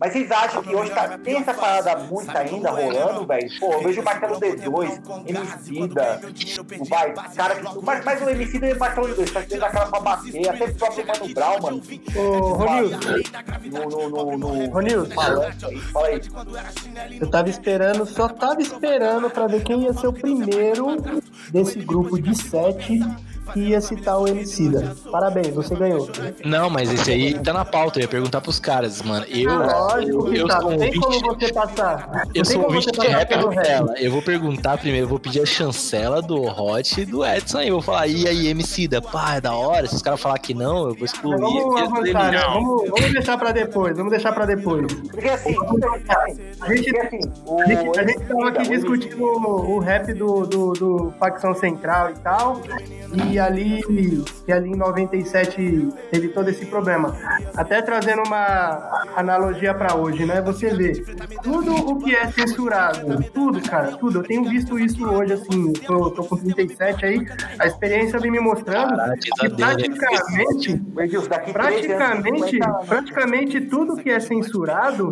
Mas vocês acham que hoje tá, tem essa parada muito ainda rolando, velho? Pô, eu vejo o Marcelo D2, Emicida, o vai, cara que... Mas o Emicida e o Marcelo D2, tá tendo aquela pra bater, até o próprio Mano Brown, mano. Ô, Ronilson. Ronilson, fala aí. Eu só tava esperando pra ver quem ia ser o primeiro desse grupo de 7 que ia citar o Emicida. Parabéns, você ganhou. Não, mas esse aí tá na pauta, eu ia perguntar pros caras, mano. Eu tá, sou um ouvinte... como você passar. Eu sou um ouvinte de rap, eu vou perguntar primeiro, eu vou pedir a chancela do Hot e do Edson aí, eu vou falar, e aí, Emicida? Pá, é da hora, se os caras falar que não, eu vou excluir. Então, vamos avançar, né? Vamos deixar pra depois, Porque assim, a gente tava aqui discutindo o rap do Facção Central e tal, e ali em 97 teve todo esse problema. Até trazendo uma analogia pra hoje, né? Você vê tudo o que é censurado, tudo. Eu tenho visto isso hoje, assim, tô com 37 aí, a experiência vem me mostrando que praticamente tudo que é censurado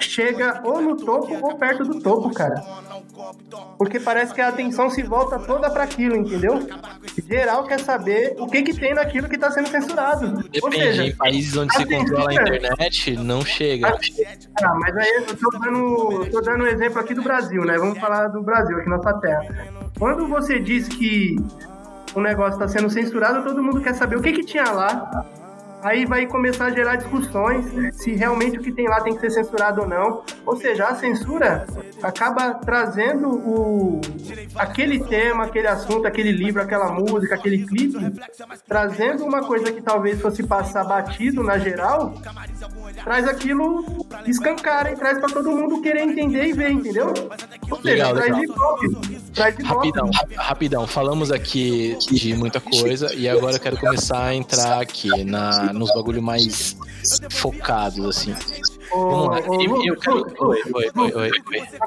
chega ou no topo ou perto do topo, cara. Porque parece que a atenção se volta toda pra aquilo, entendeu? Geral quer saber o que tem naquilo que tá sendo censurado. Depende, ou seja, em países onde se controla a internet, não chega. Mas aí eu tô dando um exemplo aqui do Brasil, né? Vamos falar do Brasil, aqui na nossa terra. Quando você diz que o negócio tá sendo censurado, todo mundo quer saber o que tinha lá. Aí vai começar a gerar discussões se realmente o que tem lá tem que ser censurado ou não. Ou seja, a censura acaba trazendo aquele tema, aquele assunto, aquele livro, aquela música, aquele clipe, trazendo uma coisa que talvez fosse passar batido na geral, traz aquilo, escancara e traz pra todo mundo querer entender e ver, entendeu? Ou seja, legal, traz de volta. Rapidão, falamos aqui de muita coisa e agora eu quero começar a entrar aqui nos bagulho mais focados, assim.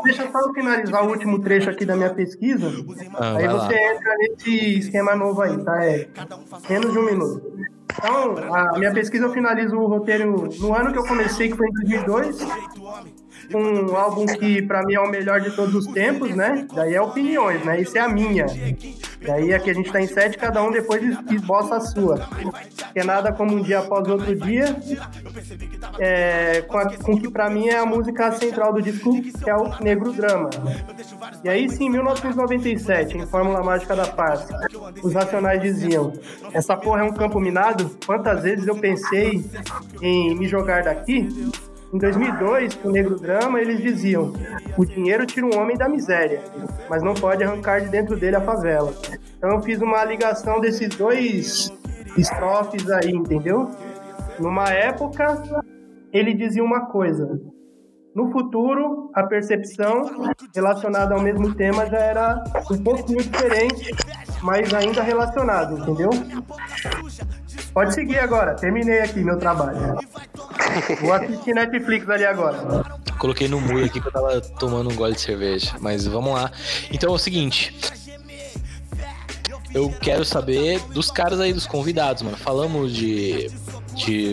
Deixa eu só finalizar o último trecho aqui da minha pesquisa. Aí você entra nesse esquema novo aí, tá? Menos de um minuto. Então, a minha pesquisa eu finalizo o roteiro no ano que eu comecei, que foi em 2002. Um álbum que pra mim é o melhor de todos os tempos, né? Daí é opiniões, né? Isso é a minha. Daí aqui a gente tá em 7, cada um depois esboça a sua. Que é nada como um dia após outro dia. Com que pra mim é a música central do disco, que é o Negro Drama. E aí sim, em 1997, em Fórmula Mágica da Paz, os Racionais diziam: essa porra é um campo minado? Quantas vezes eu pensei em me jogar daqui? Em 2002, com o Negro Drama, eles diziam: o dinheiro tira um homem da miséria, mas não pode arrancar de dentro dele a favela. Então eu fiz uma ligação desses dois estrofes aí, entendeu? Numa época, ele dizia uma coisa. No futuro, a percepção relacionada ao mesmo tema já era um pouquinho diferente, mas ainda relacionada, entendeu? Pode seguir agora, terminei aqui meu trabalho. Vou assistir Netflix ali agora. Coloquei no muro aqui que eu tava tomando um gole de cerveja, mas vamos lá. Então é o seguinte, eu quero saber dos caras aí, dos convidados, mano. Falamos de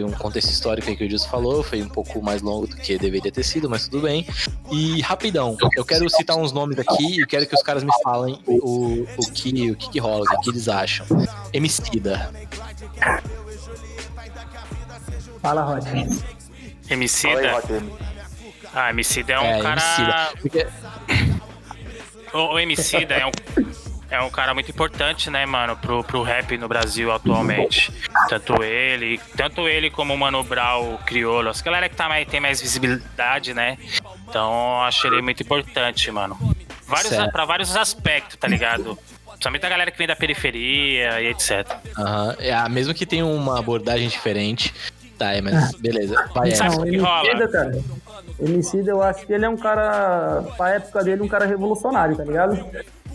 um contexto histórico aí que o Gilson falou, foi um pouco mais longo do que deveria ter sido, mas tudo bem. E rapidão, eu quero citar uns nomes aqui e quero que os caras me falem o que rola, o que eles acham. Emicida. Fala, Rod. Emicida? Emicida é um cara... Emicida. O Emicida é um cara muito importante, né, mano, pro rap no Brasil atualmente. Tanto ele como o Mano Brown, o Criolo, as galera que tem mais visibilidade, né? Então, acho ele muito importante, mano. Pra vários aspectos, tá ligado? Principalmente a galera que vem da periferia e etc. Mesmo que tenha uma abordagem diferente... Tá, mas beleza. Sabe o que rola? Cara, Emicida, eu acho que ele é um cara, pra época dele, um cara revolucionário, tá ligado?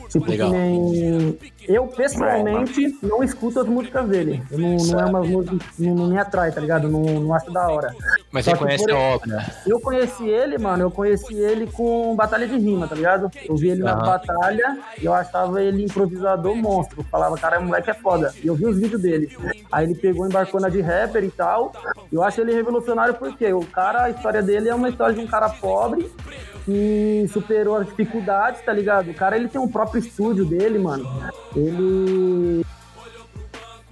Tipo, legal. Que nem... Eu, pessoalmente, não escuto as músicas dele. Eu não é uma música que não me atrai, tá ligado? Não acho da hora. Mas só você conhece a obra. Eu conheci ele, mano, com batalha de rima, tá ligado? Eu vi ele na batalha e eu achava ele improvisador monstro. Eu falava, cara, o moleque é foda. E eu vi os vídeos dele. Aí ele pegou, embarcou na de rapper e tal. Eu acho ele revolucionário porque o cara, a história dele é uma história de um cara pobre que superou as dificuldades, tá ligado? O cara, ele tem o próprio estúdio dele, mano. Ele...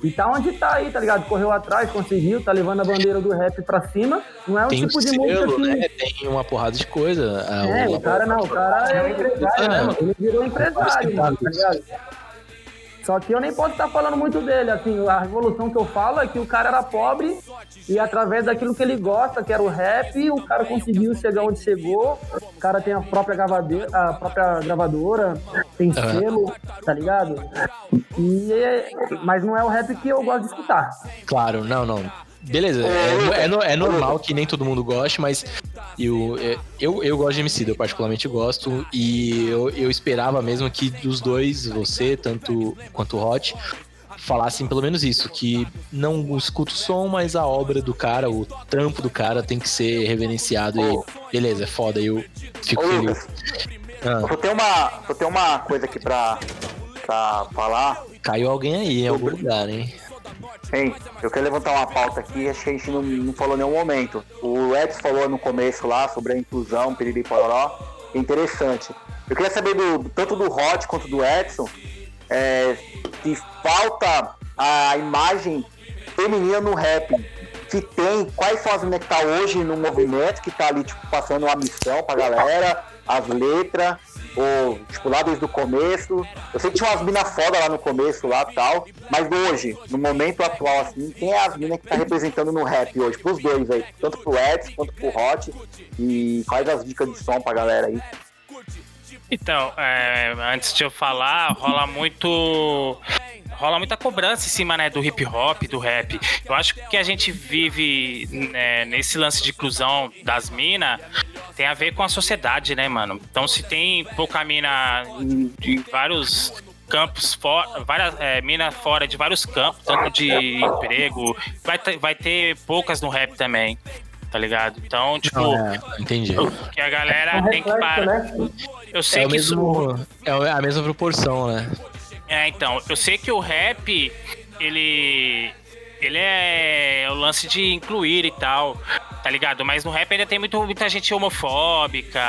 E tá onde tá aí, tá ligado? Correu atrás, conseguiu, tá levando a bandeira do rap pra cima. Não é o tipo de música que... né? Tem uma porrada de coisa. É, o cara é um empresário, né, mano? Ele virou empresário, mano, tá ligado? Só que eu nem posso estar falando muito dele, assim, a revolução que eu falo é que o cara era pobre e através daquilo que ele gosta, que era o rap, o cara conseguiu chegar onde chegou, o cara tem a própria gravadora, tem selo, tá ligado? Mas não é o rap que eu gosto de escutar. Claro, não. Beleza, é normal que nem todo mundo goste, mas eu gosto de Emicida, eu particularmente gosto, e eu esperava mesmo que dos dois, você, tanto quanto o Hot, falassem pelo menos isso, que não escuto o som, mas a obra do cara, o trampo do cara tem que ser reverenciado, e beleza, é foda, eu fico feliz. Vou ter uma coisa aqui pra falar. Caiu alguém aí, em algum lugar, hein? Hein, eu quero levantar uma pauta aqui, acho que a gente não falou em nenhum momento. O Edson falou no começo lá sobre a inclusão, piriri pororó, é interessante. Eu queria saber tanto do Hot quanto do Edson, se falta a imagem feminina no rap. Se tem, quais são as meninas que tá hoje no movimento, que tá ali tipo passando uma missão pra galera, as letras, ou tipo lá desde o começo. Eu sei que tinha umas minas foda lá no começo lá e tal, mas hoje, no momento atual assim, quem é as minas que tá representando no rap hoje, pros dois aí, tanto pro Edson quanto pro Hot, e quais as dicas de som pra galera aí? Então, antes de eu falar, rola muita cobrança em cima, né, do hip hop, do rap. Eu acho que a gente vive, né, nesse lance de inclusão das minas, tem a ver com a sociedade, né, mano? Então se tem pouca mina em vários campos, mina fora de vários campos, tanto de emprego, vai ter poucas no rap também, tá ligado? Então, tipo, entendi. Que a galera tem que parar. Né? Eu sei que isso... é a mesma proporção, né? Então, eu sei que o rap, ele é o lance de incluir e tal, tá ligado? Mas no rap ainda tem muita gente homofóbica.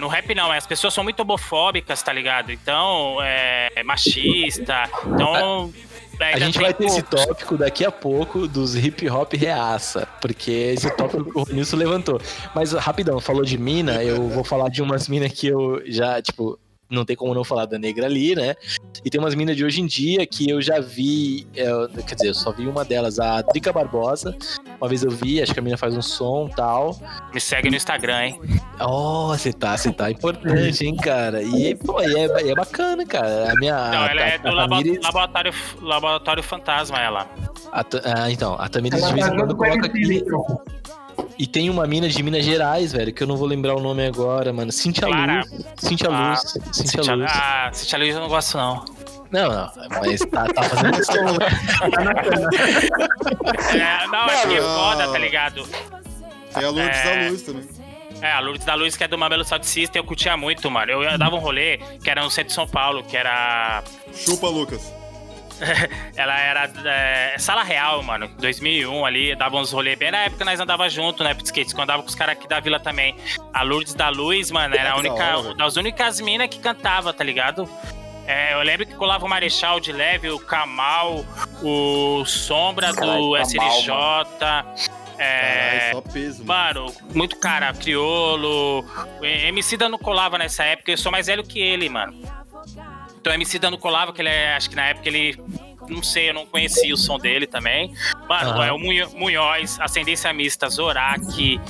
No rap não, as pessoas são muito homofóbicas, tá ligado? Então, é machista, então... A gente vai ter esse tópico daqui a pouco dos hip hop reaça, porque esse tópico que o Ronilson levantou. Mas rapidão, falou de mina, eu vou falar de umas minas que eu já, tipo... Não tem como não falar da Negra ali, né? E tem umas minas de hoje em dia que eu já vi... Quer dizer, eu só vi uma delas, a Drica Barbosa. Uma vez eu vi, acho que a mina faz um som e tal. Me segue no Instagram, hein? Você tá importante, hein, cara? E, pô, é bacana, cara. Ela é do Laboratório Fantasma, ela. A Tamires de vez em quando coloca aqui... E tem uma mina de Minas Gerais, velho, que eu não vou lembrar o nome agora, mano. Cintia Luz. Ah, Cintia Luz eu não gosto, não. Não, mas tá fazendo isso. É que foda, tá ligado? Tem a Lourdes da Luz também. A Lourdes da Luz, que é do Mabelo Sound System, eu curtia muito, mano. Eu dava um rolê, que era no centro de São Paulo, que era... Chupa, Lucas. Ela era Sala Real, mano, 2001 ali, dava uns rolê bem na época, nós andava junto, né, skate, quando andava com os caras aqui da vila também. A Lourdes da Luz, mano, era das únicas minas que cantava, tá ligado? Eu lembro que colava o Marechal de Leve, o Kamal, o Sombra do SLJ, só peso, mano, muito cara, Criolo, o Emicida não colava nessa época, eu sou mais velho que ele, mano. Então o Emicida não colava, que ele acho que na época ele... Não sei, eu não conhecia o som dele também. Mano, é o Munhoz, Ascendência Mista, Zorak...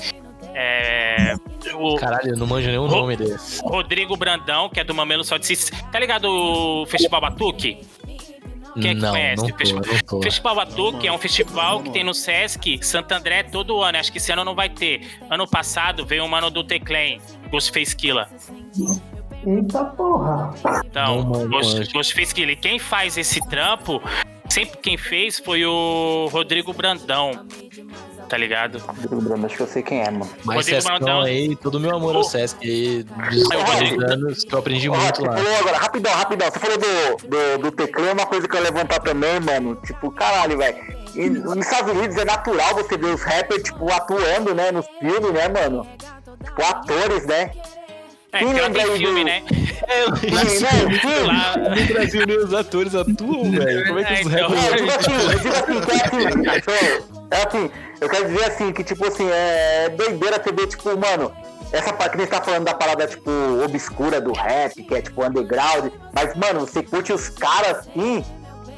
Caralho, eu não manjo nenhum nome desse. Rodrigo Brandão, que é do Mamelo Sound System. Tá ligado o Festival Batuque? Quem é que conhece? Festival Batuque é um festival que tem no Sesc, Santo André, todo ano. Acho que esse ano não vai ter. Ano passado veio um mano do Teclém, Ghostface Killah. Eita porra! Então, nos fisguilhos, quem faz esse trampo, sempre quem fez foi o Rodrigo Brandão. Tá ligado? Rodrigo Brandão, acho que eu sei quem é, mano. Mas Sescão aí, todo o meu amor ao Sesc aí, dos anos que eu aprendi muito lá. Você falou agora, rapidão, você falou do teclado, uma coisa que eu ia levantar também, mano, tipo, caralho, velho. Nos Estados Unidos é natural você ver os rappers, tipo, atuando, né, nos filmes, né, mano? Tipo, atores, né? É, não tem filme, né? No Brasil, nem os atores atuam, velho. Como é que os rappers... É assim, eu quero dizer assim, que, tipo, assim, é doideira você ver, tipo, mano... Essa parte que a gente tá falando da parada, tipo, obscura do rap, que é, tipo, underground. Mas, mano, você curte os caras, assim...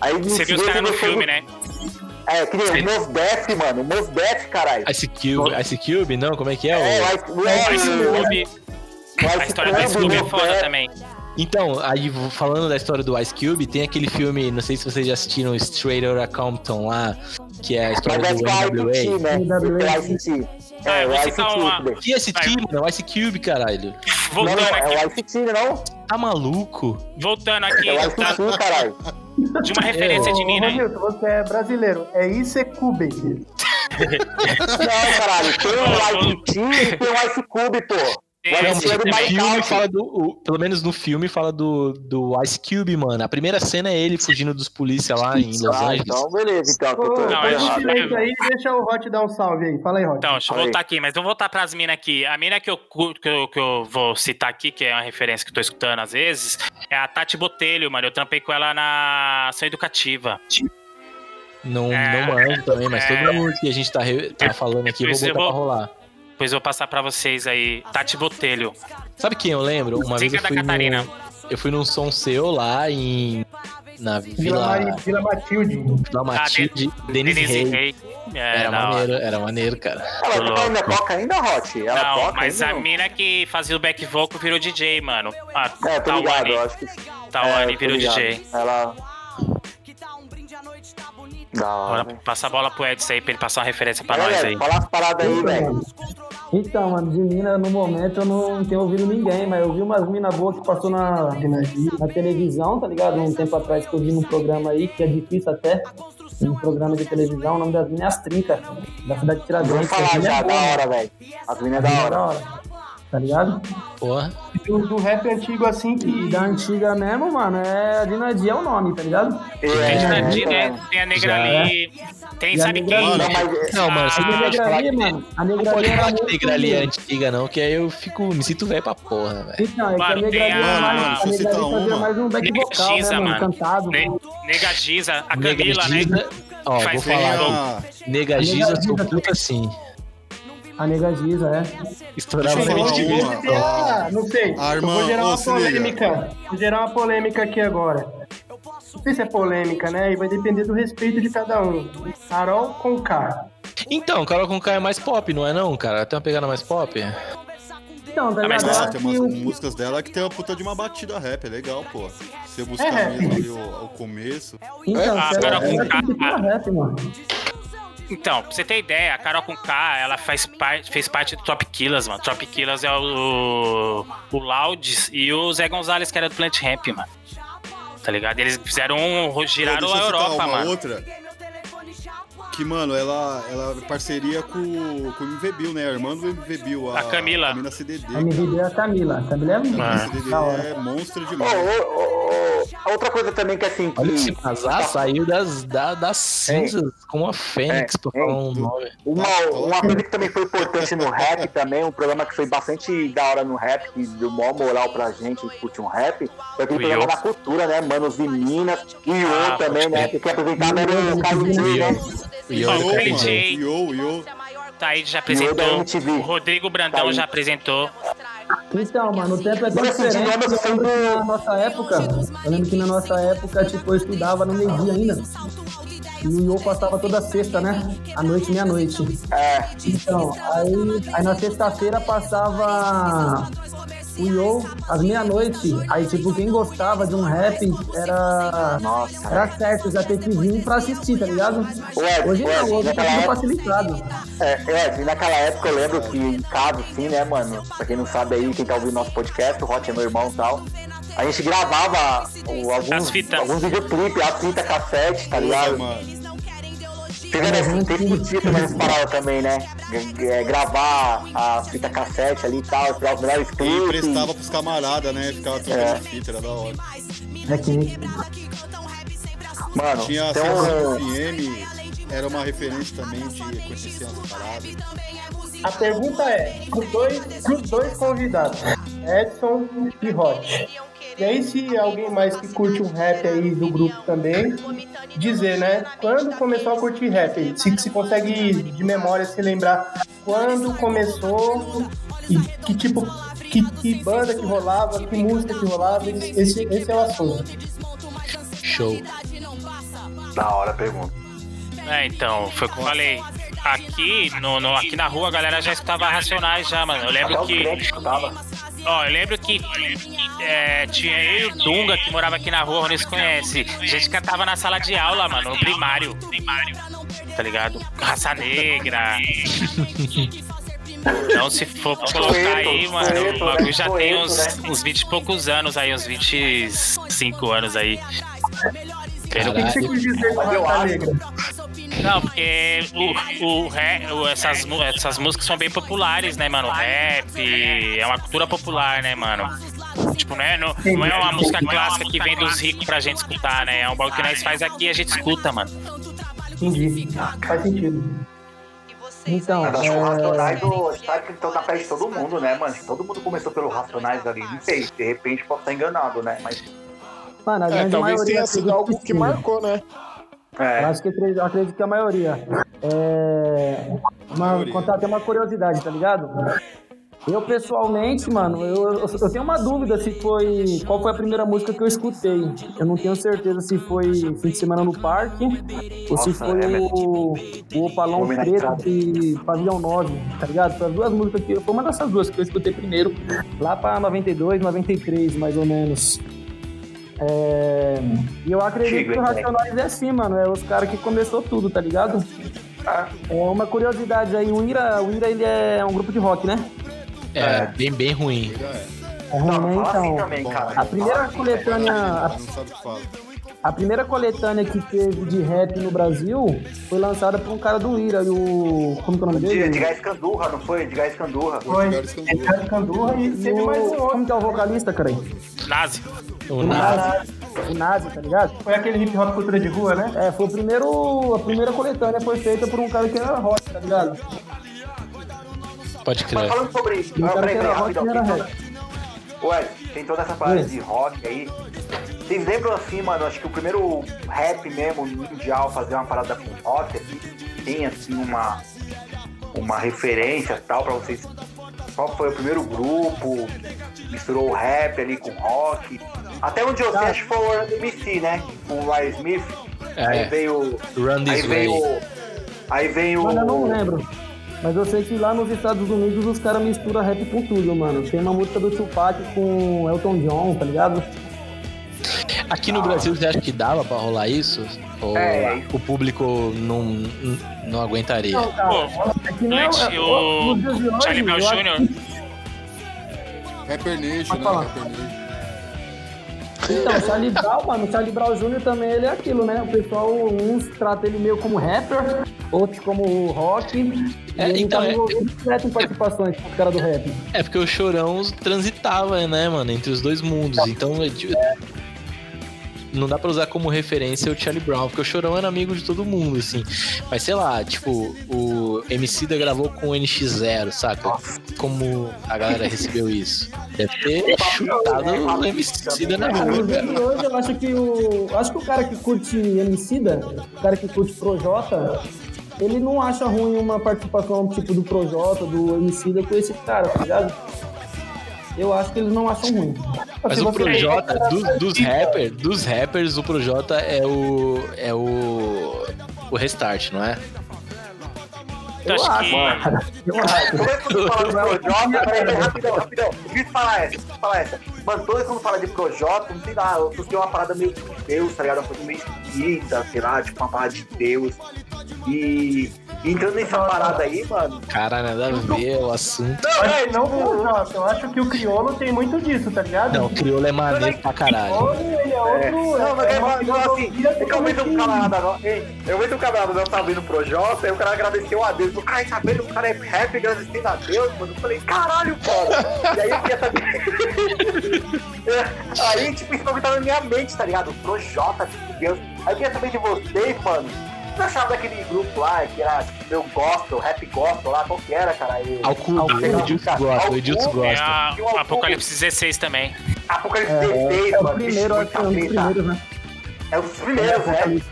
Aí, você viu os caras no filme, né? É, que nem o Mos Def, mano. Mos Def, caralho. Ice Cube? Não, como é que é? A história do Ice Cube é foda também. Então, aí falando da história do Ice Cube, tem aquele filme, não sei se vocês já assistiram, Straight Outta Compton lá, que é a história do NWA. Que Ice Cube, mano? Ice Cube, caralho. É o Ice Cube, não? Tá maluco? Voltando aqui. É o Ice Cube, caralho. De uma referência de mim, né? Você é brasileiro, é Ice Cube. Não, caralho, tem o Ice Cube e tem o Ice Cube, pô. Pelo menos no filme fala do Ice Cube, mano. A primeira cena é ele fugindo dos polícia lá em Los Angeles. Então, beleza. Deixa o Hot dar um salve aí. Fala aí, Hot. Então, deixa eu voltar aqui. Mas vamos voltar pras minas aqui. A mina que eu vou citar aqui, que é uma referência que eu tô escutando às vezes, é a Tati Botelho, mano. Eu trampei com ela na ação educativa. Não manjo também, mas todo mundo que a gente tá falando aqui, eu vou botar pra rolar. Depois eu vou passar pra vocês aí. Tati Botelho. Sabe quem eu lembro? Uma Zica vez eu fui da Catarina. Eu fui num som seu lá na Vila Matilde. Denise Rey. Era maneiro, cara. Ela toca ainda, Hot? Ela toca. Mas a mina que fazia o back vocal virou DJ, mano. Tawane virou DJ. Ela... Bora passar a bola pro Edson aí, pra ele passar uma referência pra nós aí. Fala as paradas aí, velho. Então, mano, de mina, no momento eu não tenho ouvido ninguém, mas eu vi umas minas boas que passou na televisão, tá ligado? Um tempo atrás que eu vi num programa aí, que é difícil até, um programa de televisão, o nome das minas é As Trincas, da cidade de Tiradentes. Vamos falar já, da hora, velho. As minas é da hora. Tá ligado? Porra. Do rap antigo, assim, que... Da antiga mesmo, mano, a Dinadia é o nome, tá ligado? Tem Dinadia, né? Tem a Negra Ali, tem sabe quem? Não, mano, você não pode falar que a Negra Ali é antiga, não, que aí eu me sinto velho pra porra, velho. Então, é que a Negra Ali fazia mais um back vocal, né, mano? Cantado. Nega Giza, a Camila, né? Ó, vou falar, Nega Giza, sou puta assim. A Nega Giza, é. Estourava não sei. Vou gerar uma polêmica. Vou gerar uma polêmica aqui agora. Não sei se é polêmica, né? E vai depender do respeito de cada um. Carol Conká. Então, Carol Conká é mais pop, não é não, cara? Tem uma pegada mais pop? Então, tá ligado? Tem umas músicas dela que tem uma puta de uma batida rap, é legal, pô. Você buscar mesmo ali ao começo. Então, Carol Conká rap, mano. Então, pra você ter ideia, a Carol Conká, ela fez parte do Top Killers, mano. Top Killers é o Louds e o Zé Gonzalez, que era do Plant Ramp, mano. Tá ligado? Eles fizeram giraram a Europa, mano. Outra, que, mano, ela parceria com o MV Bill, né? A irmã do MV Bill. A Camila. A Camila CDD. A MV Bill é a Camila. A Camila é monstro demais. Outra coisa também que, assim... Olha, esse casar saiu das cinzas como a Fênix, pra falar um nome. Uma coisa que também foi importante no rap também, um programa que foi bastante da hora no rap, que deu maior moral pra gente curtir um rap, foi aquele programa da cultura, né? Manos e Minas, Guiô também, né? Que apresentava era o Carlos G, né? O Taíde já apresentou, o Rodrigo Brandão já apresentou. Então, mano, o tempo é tão diferente na nossa época. Eu lembro que na nossa época, tipo, eu estudava no meio-dia ainda. E o Yo passava toda sexta, né? À noite, meia-noite. É. Então, aí na sexta-feira passava... o Yo, às meia-noite, aí tipo, quem gostava de um rap era... Nossa. Era certo, já ter que vir pra assistir, tá ligado? Ué, hoje ué, não, hoje tá tudo facilitado. É, naquela época eu lembro que em casa, assim, né, mano, pra quem não sabe aí, quem tá ouvindo nosso podcast, o Hot é meu irmão e tal, a gente gravava alguns videoclipes, a fita cassete, tá ligado? Mano. Teve um título nessa parada também, né? Gravar a fita cassete ali e tal, tirar os melhores clipes. E emprestava pros camaradas, né? Ficava trocando fita, era da hora. É que... Mano, tinha então... a FM, era uma referência também de acontecer umas paradas. A pergunta é, os dois convidados, Edson e Roth. E aí, se alguém mais que curte um rap aí do grupo também, dizer, né? Quando começou a curtir rap? Se consegue de memória se lembrar quando começou, que tipo, que banda que rolava, que música que rolava, esse é o assunto. Show. Da hora a pergunta. É, então, foi como eu falei. Aqui na rua a galera já escutava Racionais já, mano. Eu lembro até que... Eu lembro que tinha eu e o Dunga que morava aqui na rua, não se conhece. A gente cantava na sala de aula, mano, no primário. Tá ligado? Raça Negra. Então, se for colocar aí, mano, o bagulho já tem uns 20 e poucos anos aí, uns 25 anos aí. O que você quis dizer com Raça Negra? Não, porque essas músicas são bem populares, né, mano? O rap é uma cultura popular, né, mano? Tipo, não é uma música clássica que vem dos ricos pra gente escutar, né? É um bagulho que nós faz aqui e a gente escuta, mano. Entendi. Faz sentido. Então, o Racionais tá na pele de todo mundo, né, mano? Todo mundo começou pelo Racionais ali, não sei, de repente pode estar enganado, né? Mas... Mano, talvez tenha sido algo que marcou, né? É. Acho que acredito que a maioria. Contar até uma curiosidade, tá ligado? Eu pessoalmente, mano, eu tenho uma dúvida se foi. Qual foi a primeira música que eu escutei? Eu não tenho certeza se foi Fim de Semana no Parque ou se foi o Opalão Preto de Pavilhão 9, tá ligado? Foi as duas músicas que. Foi uma dessas duas que eu escutei primeiro, lá pra 92, 93, mais ou menos. E eu acredito que o Racionais é assim, mano. É os caras que começou tudo, tá ligado? É uma curiosidade aí, o Ira ele é um grupo de rock, né? É. Bem ruim. É ruim, então. A primeira coletânea que teve de rap no Brasil foi lançada por um cara do Ira, e o... Como que é o nome dele? Edgar Escandurra, não foi? Edgar Escandurra. Foi. Edgar Escandurra e teve mais um outro. Como que é o vocalista, cara? Nazi. O Nazi, tá ligado? Foi aquele hip hop cultura de rua, né? É, foi a primeira coletânea foi feita por um cara que era rock, tá ligado? Pode crer. Mas falando sobre isso, ué, tem toda essa parada de rock aí. Vocês lembram assim, mano, acho que o primeiro rap mesmo mundial fazer uma parada com rock, assim, tem assim uma referência tal pra vocês? Qual foi o primeiro grupo misturou o rap ali com rock? Até onde eu sei, acho que foi o RMC, né? Com o Will Smith. Aí veio... Run This Way. Aí veio... Mano, eu não lembro. Mas eu sei que lá nos Estados Unidos os caras misturam rap com tudo, mano. Tem uma música do Tupac com Elton John, tá ligado? Aqui no Brasil, você acha que dava pra rolar isso? Ou o público não aguentaria? Não, cara. O Charlie Brown Jr. Rapper Nation, né? Rapper Nation. Então, o Charlie Brown Jr. também, ele é aquilo, né? O pessoal, uns tratam ele meio como rapper, outros como rock. Eles participações com o cara do rap. É porque o Chorão transitava, né, mano? Entre os dois mundos. Então, não dá pra usar como referência o Charlie Brown, porque o Chorão era amigo de todo mundo, assim. Mas, sei lá, tipo, o Emicida gravou com o NX0, saca? Como a galera recebeu isso? Deve ter chutado o Emicida na rua, velho. Hoje eu acho que o cara que curte Emicida, o cara que curte Projota, ele não acha ruim uma participação tipo do Projota, do Emicida com esse cara, tá ligado? Eu acho que eles não acham ruim. Mas o Projota, dos rappers, o Projota é o Restart, não é? Eu acho que... Mano. Como é que fala de Projota? Peraí, rapidão. Preciso falar essa. Mano, todo mundo quando fala de Projota, não sei lá, tu tem uma parada meio de Deus, tá ligado? Uma coisa meio esquisita, sei lá, tipo uma parada de Deus. E entrando nessa parada aí, mano... Cara, nada a ver o assunto. Não, Projota, eu acho que o crioulo tem muito disso, tá ligado? Não, o crioulo é maneiro pra caralho. O crioulo, ele é outro... Não, mas eu vejo um camarada não tá vindo pro Projota, aí o cara agradeceu a Deus. O cara tá vendo, o cara é rap agradecendo a Deus, mano. Eu falei, caralho, foda. E aí eu queria saber. Aí, tipo, isso tá na minha mente, tá ligado? Projota, tipo, Deus. Aí eu queria saber de vocês, mano. O que você achava daquele grupo lá, que era eu gosto, rap gosto lá, qual que era, cara? Alcudo gosta. E Apocalipse 16 também. Apocalipse 16, mano. É o primeiro, né? É os primeiros, né? Gente,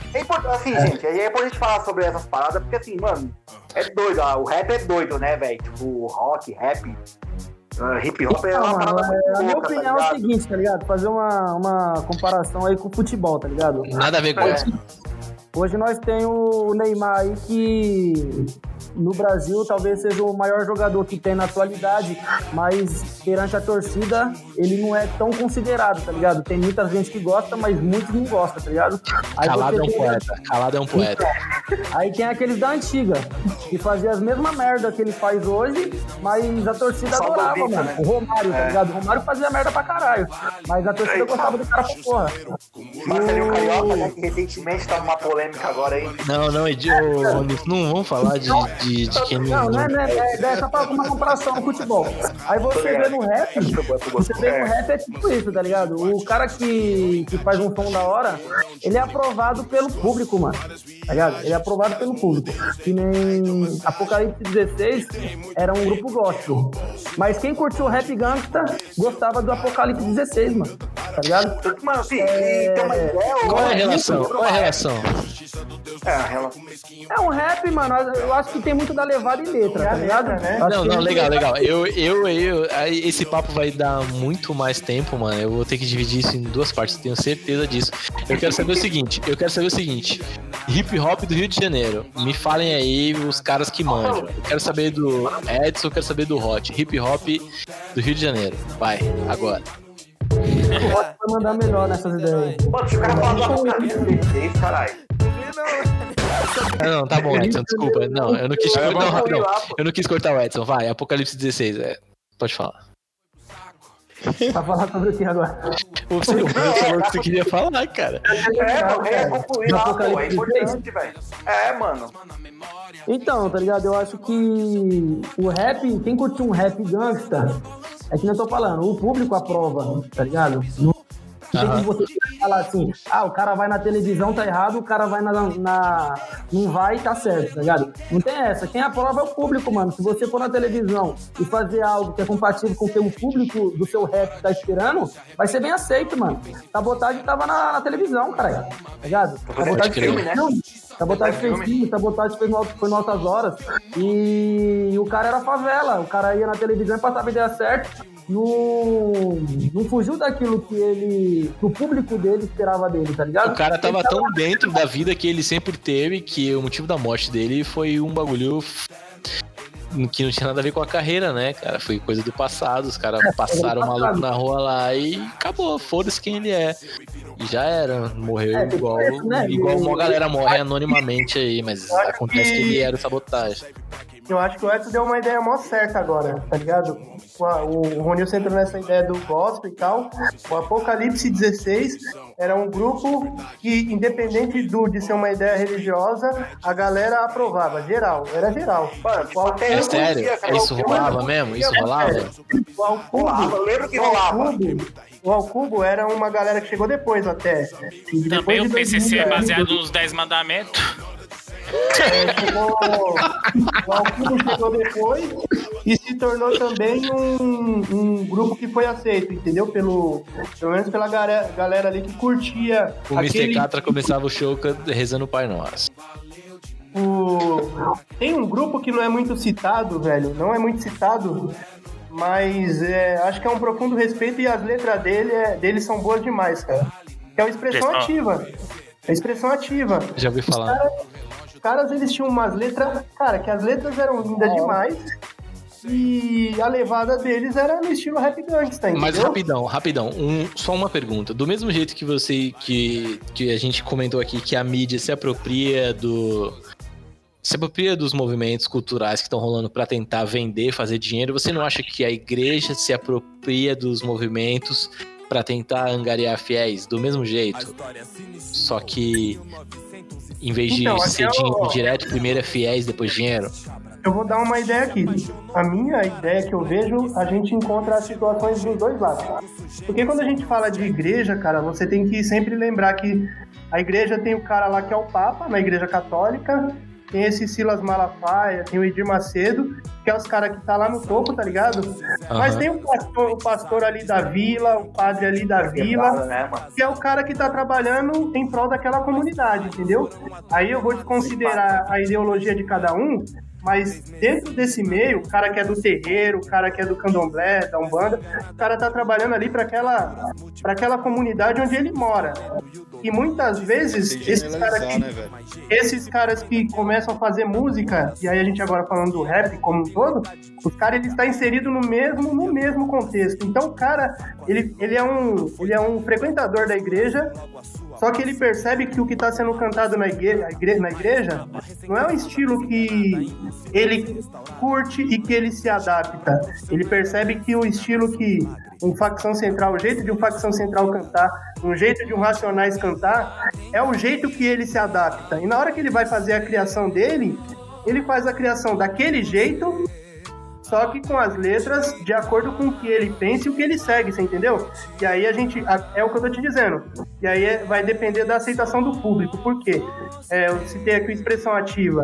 aí é importante falar sobre essas paradas, porque assim, mano, é doido, ó, o rap é doido, né, velho? Tipo, rock, rap, hip hop é uma parada muito louca. A minha opinião é o seguinte, tá ligado? Fazer uma comparação aí com o futebol, tá ligado? Nada a ver com isso. Hoje nós temos o Neymar aí que... no Brasil talvez seja o maior jogador que tem na atualidade, mas perante a torcida ele não é tão considerado, tá ligado? Tem muita gente que gosta, mas muitos não gostam, tá ligado? Aí calado é um poeta. Aí tem aqueles da antiga que fazia as mesmas merda que ele faz hoje, mas a torcida só adorava, vida, mano, né? O Romário, tá ligado? O Romário fazia merda pra caralho, mas a torcida gostava do cara pra porra. Marcelinho Carioca, né, que recentemente tá numa polêmica agora aí. Não vamos falar de quem não é só pra uma comparação no futebol. Aí você vê no rap, é tipo isso, tá ligado? O cara que faz um som da hora, ele é aprovado pelo público, mano, tá ligado? Ele é aprovado pelo público. Que nem Apocalipse 16 era um grupo gospel, mas quem curtiu o rap gangsta gostava do Apocalipse 16, mano, tá ligado? Mano, assim, tem uma ideia. Qual é a relação? É um rap, mano, eu acho que tem muito da levada e letra, tá ligado? Né? Legal. Eu, esse papo vai dar muito mais tempo, mano. Eu vou ter que dividir isso em duas partes, tenho certeza disso. Eu quero saber o seguinte. Hip Hop do Rio de Janeiro. Me falem aí os caras que manjam. Eu quero saber do Edson, eu quero saber do Hot. Hip Hop do Rio de Janeiro. Vai, agora. O Hot vai mandar melhor nessas ideias. Pô, se o cara falar do Apocalipse, caralho. Não, tá bom, Edson, desculpa. Não, eu não quis cortar o Edson. Vai, Apocalipse 16, pode falar. Pra falar sobre o que agora? Você queria falar, cara. Concluir lá, pô, é importante, velho. Mano. Então, tá ligado? Eu acho que o rap, quem curtiu um rap gangsta, é que eu tô falando, o público aprova, tá ligado? Tem que você falar assim, o cara vai na televisão, tá errado, o cara vai não vai, tá certo, tá ligado? Não tem essa, quem aprova é o público, mano. Se você for na televisão e fazer algo que é compatível com o que o público do seu rap tá esperando, vai ser bem aceito, mano. Sabotagem tava na televisão, cara, tá ligado? Sabotagem fez filme, né? Sabotagem fez filme, Sabotagem foi no Altas Horas, e o cara era favela, o cara ia na televisão e passava a ideia certa. Não fugiu daquilo que ele... que o público dele esperava dele, tá ligado? O cara tava tão dentro da vida que ele sempre teve, que o motivo da morte dele foi um bagulho que não tinha nada a ver com a carreira, né, cara? Foi coisa do passado, os caras passaram o maluco na rua lá e acabou, foda-se quem ele é. E já era, morreu igual uma galera morre anonimamente aí, mas acontece que ele era o Sabotagem. Eu acho que o Edson deu uma ideia mó certa agora, tá ligado? O Ronil entrou nessa ideia do gospel e tal. O Apocalipse 16 era um grupo que, independente de ser uma ideia religiosa, a galera aprovava, geral, era geral. É sério? Isso rolava mesmo? Isso rolava? Eu lembro que rolava. O Alcubo era uma galera que chegou depois até. Também o PCC é baseado nos 10 mandamentos. O Alcubo chegou depois e se tornou também um grupo que foi aceito, entendeu? Pelo menos pela galera ali que curtia. O Mr. Catra começava o show rezando o Pai Nosso. Tem um grupo que não é muito citado, velho. Não é muito citado, mas acho que é um profundo respeito e as letras deles são boas demais, cara. Que é o Expressão Ativa. Já ouvi falar. caras, eles tinham umas letras, cara, que as letras eram lindas demais. E a levada deles era no estilo rap gangsta, entendeu? Mas rapidão, só uma pergunta. Do mesmo jeito que você, que a gente comentou aqui, que a mídia se apropria dos movimentos culturais que estão rolando para tentar vender, fazer dinheiro, você não acha que a igreja se apropria dos movimentos para tentar angariar fiéis do mesmo jeito? Só que em vez de ser direto, primeiro é fiéis, depois dinheiro. Eu vou dar uma ideia aqui. A minha ideia que eu vejo, a gente encontra as situações dos dois lados. Porque quando a gente fala de igreja, cara, você tem que sempre lembrar que a igreja tem o cara lá que é o Papa, na igreja católica, tem esse Silas Malafaia, tem o Edir Macedo, que é os caras que tá lá no topo, tá ligado? Uhum. Mas tem o pastor ali da vila, o padre ali da vila, que é o cara que tá trabalhando em prol daquela comunidade, entendeu? Aí eu vou desconsiderar a ideologia de cada um, mas dentro desse meio, o cara que é do terreiro, o cara que é do candomblé, da umbanda, o cara tá trabalhando ali pra aquela comunidade onde ele mora. E muitas vezes esses caras que começam a fazer música, e aí a gente agora falando do rap como um todo, os caras, ele está inserido no mesmo contexto. Então o cara, ele é um frequentador da igreja, só que ele percebe que o que está sendo cantado na igreja não é um estilo que ele curte e que ele se adapta. Ele percebe que o estilo que um Facção Central, o jeito de um Facção Central cantar, um jeito de um Racionais cantar, é o jeito que ele se adapta. E na hora que ele vai fazer a criação dele, ele faz a criação daquele jeito, só que com as letras de acordo com o que ele pensa e o que ele segue, você entendeu? E aí a gente... É o que eu tô te dizendo. E aí vai depender da aceitação do público. Por quê? Eu citei aqui Expressão Ativa.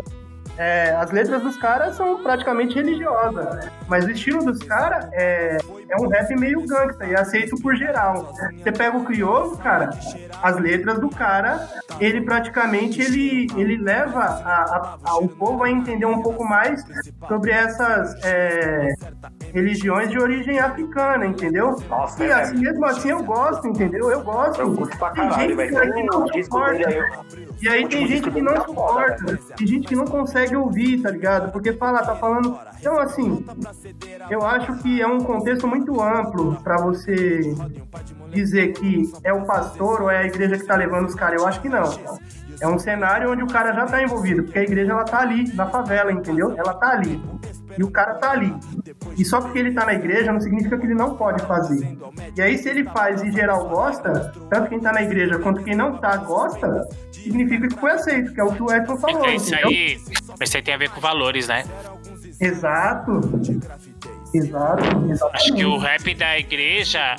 As letras dos caras são praticamente religiosas, mas o estilo dos caras é um rap meio gangsta e aceito por geral. Você pega o Criolo, cara, as letras do cara, ele praticamente ele leva o povo a entender um pouco mais sobre essas religiões de origem africana, entendeu? Nossa, e assim, mesmo assim eu gosto, entendeu? Eu gosto. Tem gente que não consegue ouvir, tá ligado? Porque tá falando... Então, assim, eu acho que é um contexto muito amplo pra você dizer que é o pastor ou é a igreja que tá levando os caras. Eu acho que não. É um cenário onde o cara já tá envolvido, porque a igreja, ela tá ali, na favela, entendeu? Ela tá ali. E o cara tá ali. E só porque ele tá na igreja não significa que ele não pode fazer. E aí, se ele faz e geral gosta, tanto quem tá na igreja quanto quem não tá gosta, significa que foi aceito, que é o que o Edson falou. É isso aí. Mas isso aí tem a ver com valores, né? Exato. Acho que o rap da igreja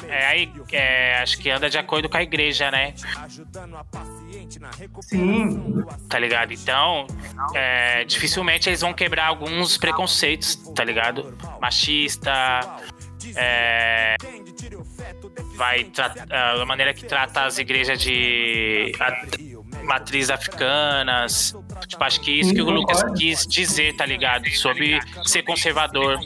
acho que anda de acordo com a igreja, né? Sim. Tá ligado? Então, dificilmente eles vão quebrar alguns preconceitos, tá ligado? Machista, a maneira que trata as igrejas de matriz africanas. Tipo, acho que isso que o Lucas quis dizer, tá ligado? Sobre ser conservador.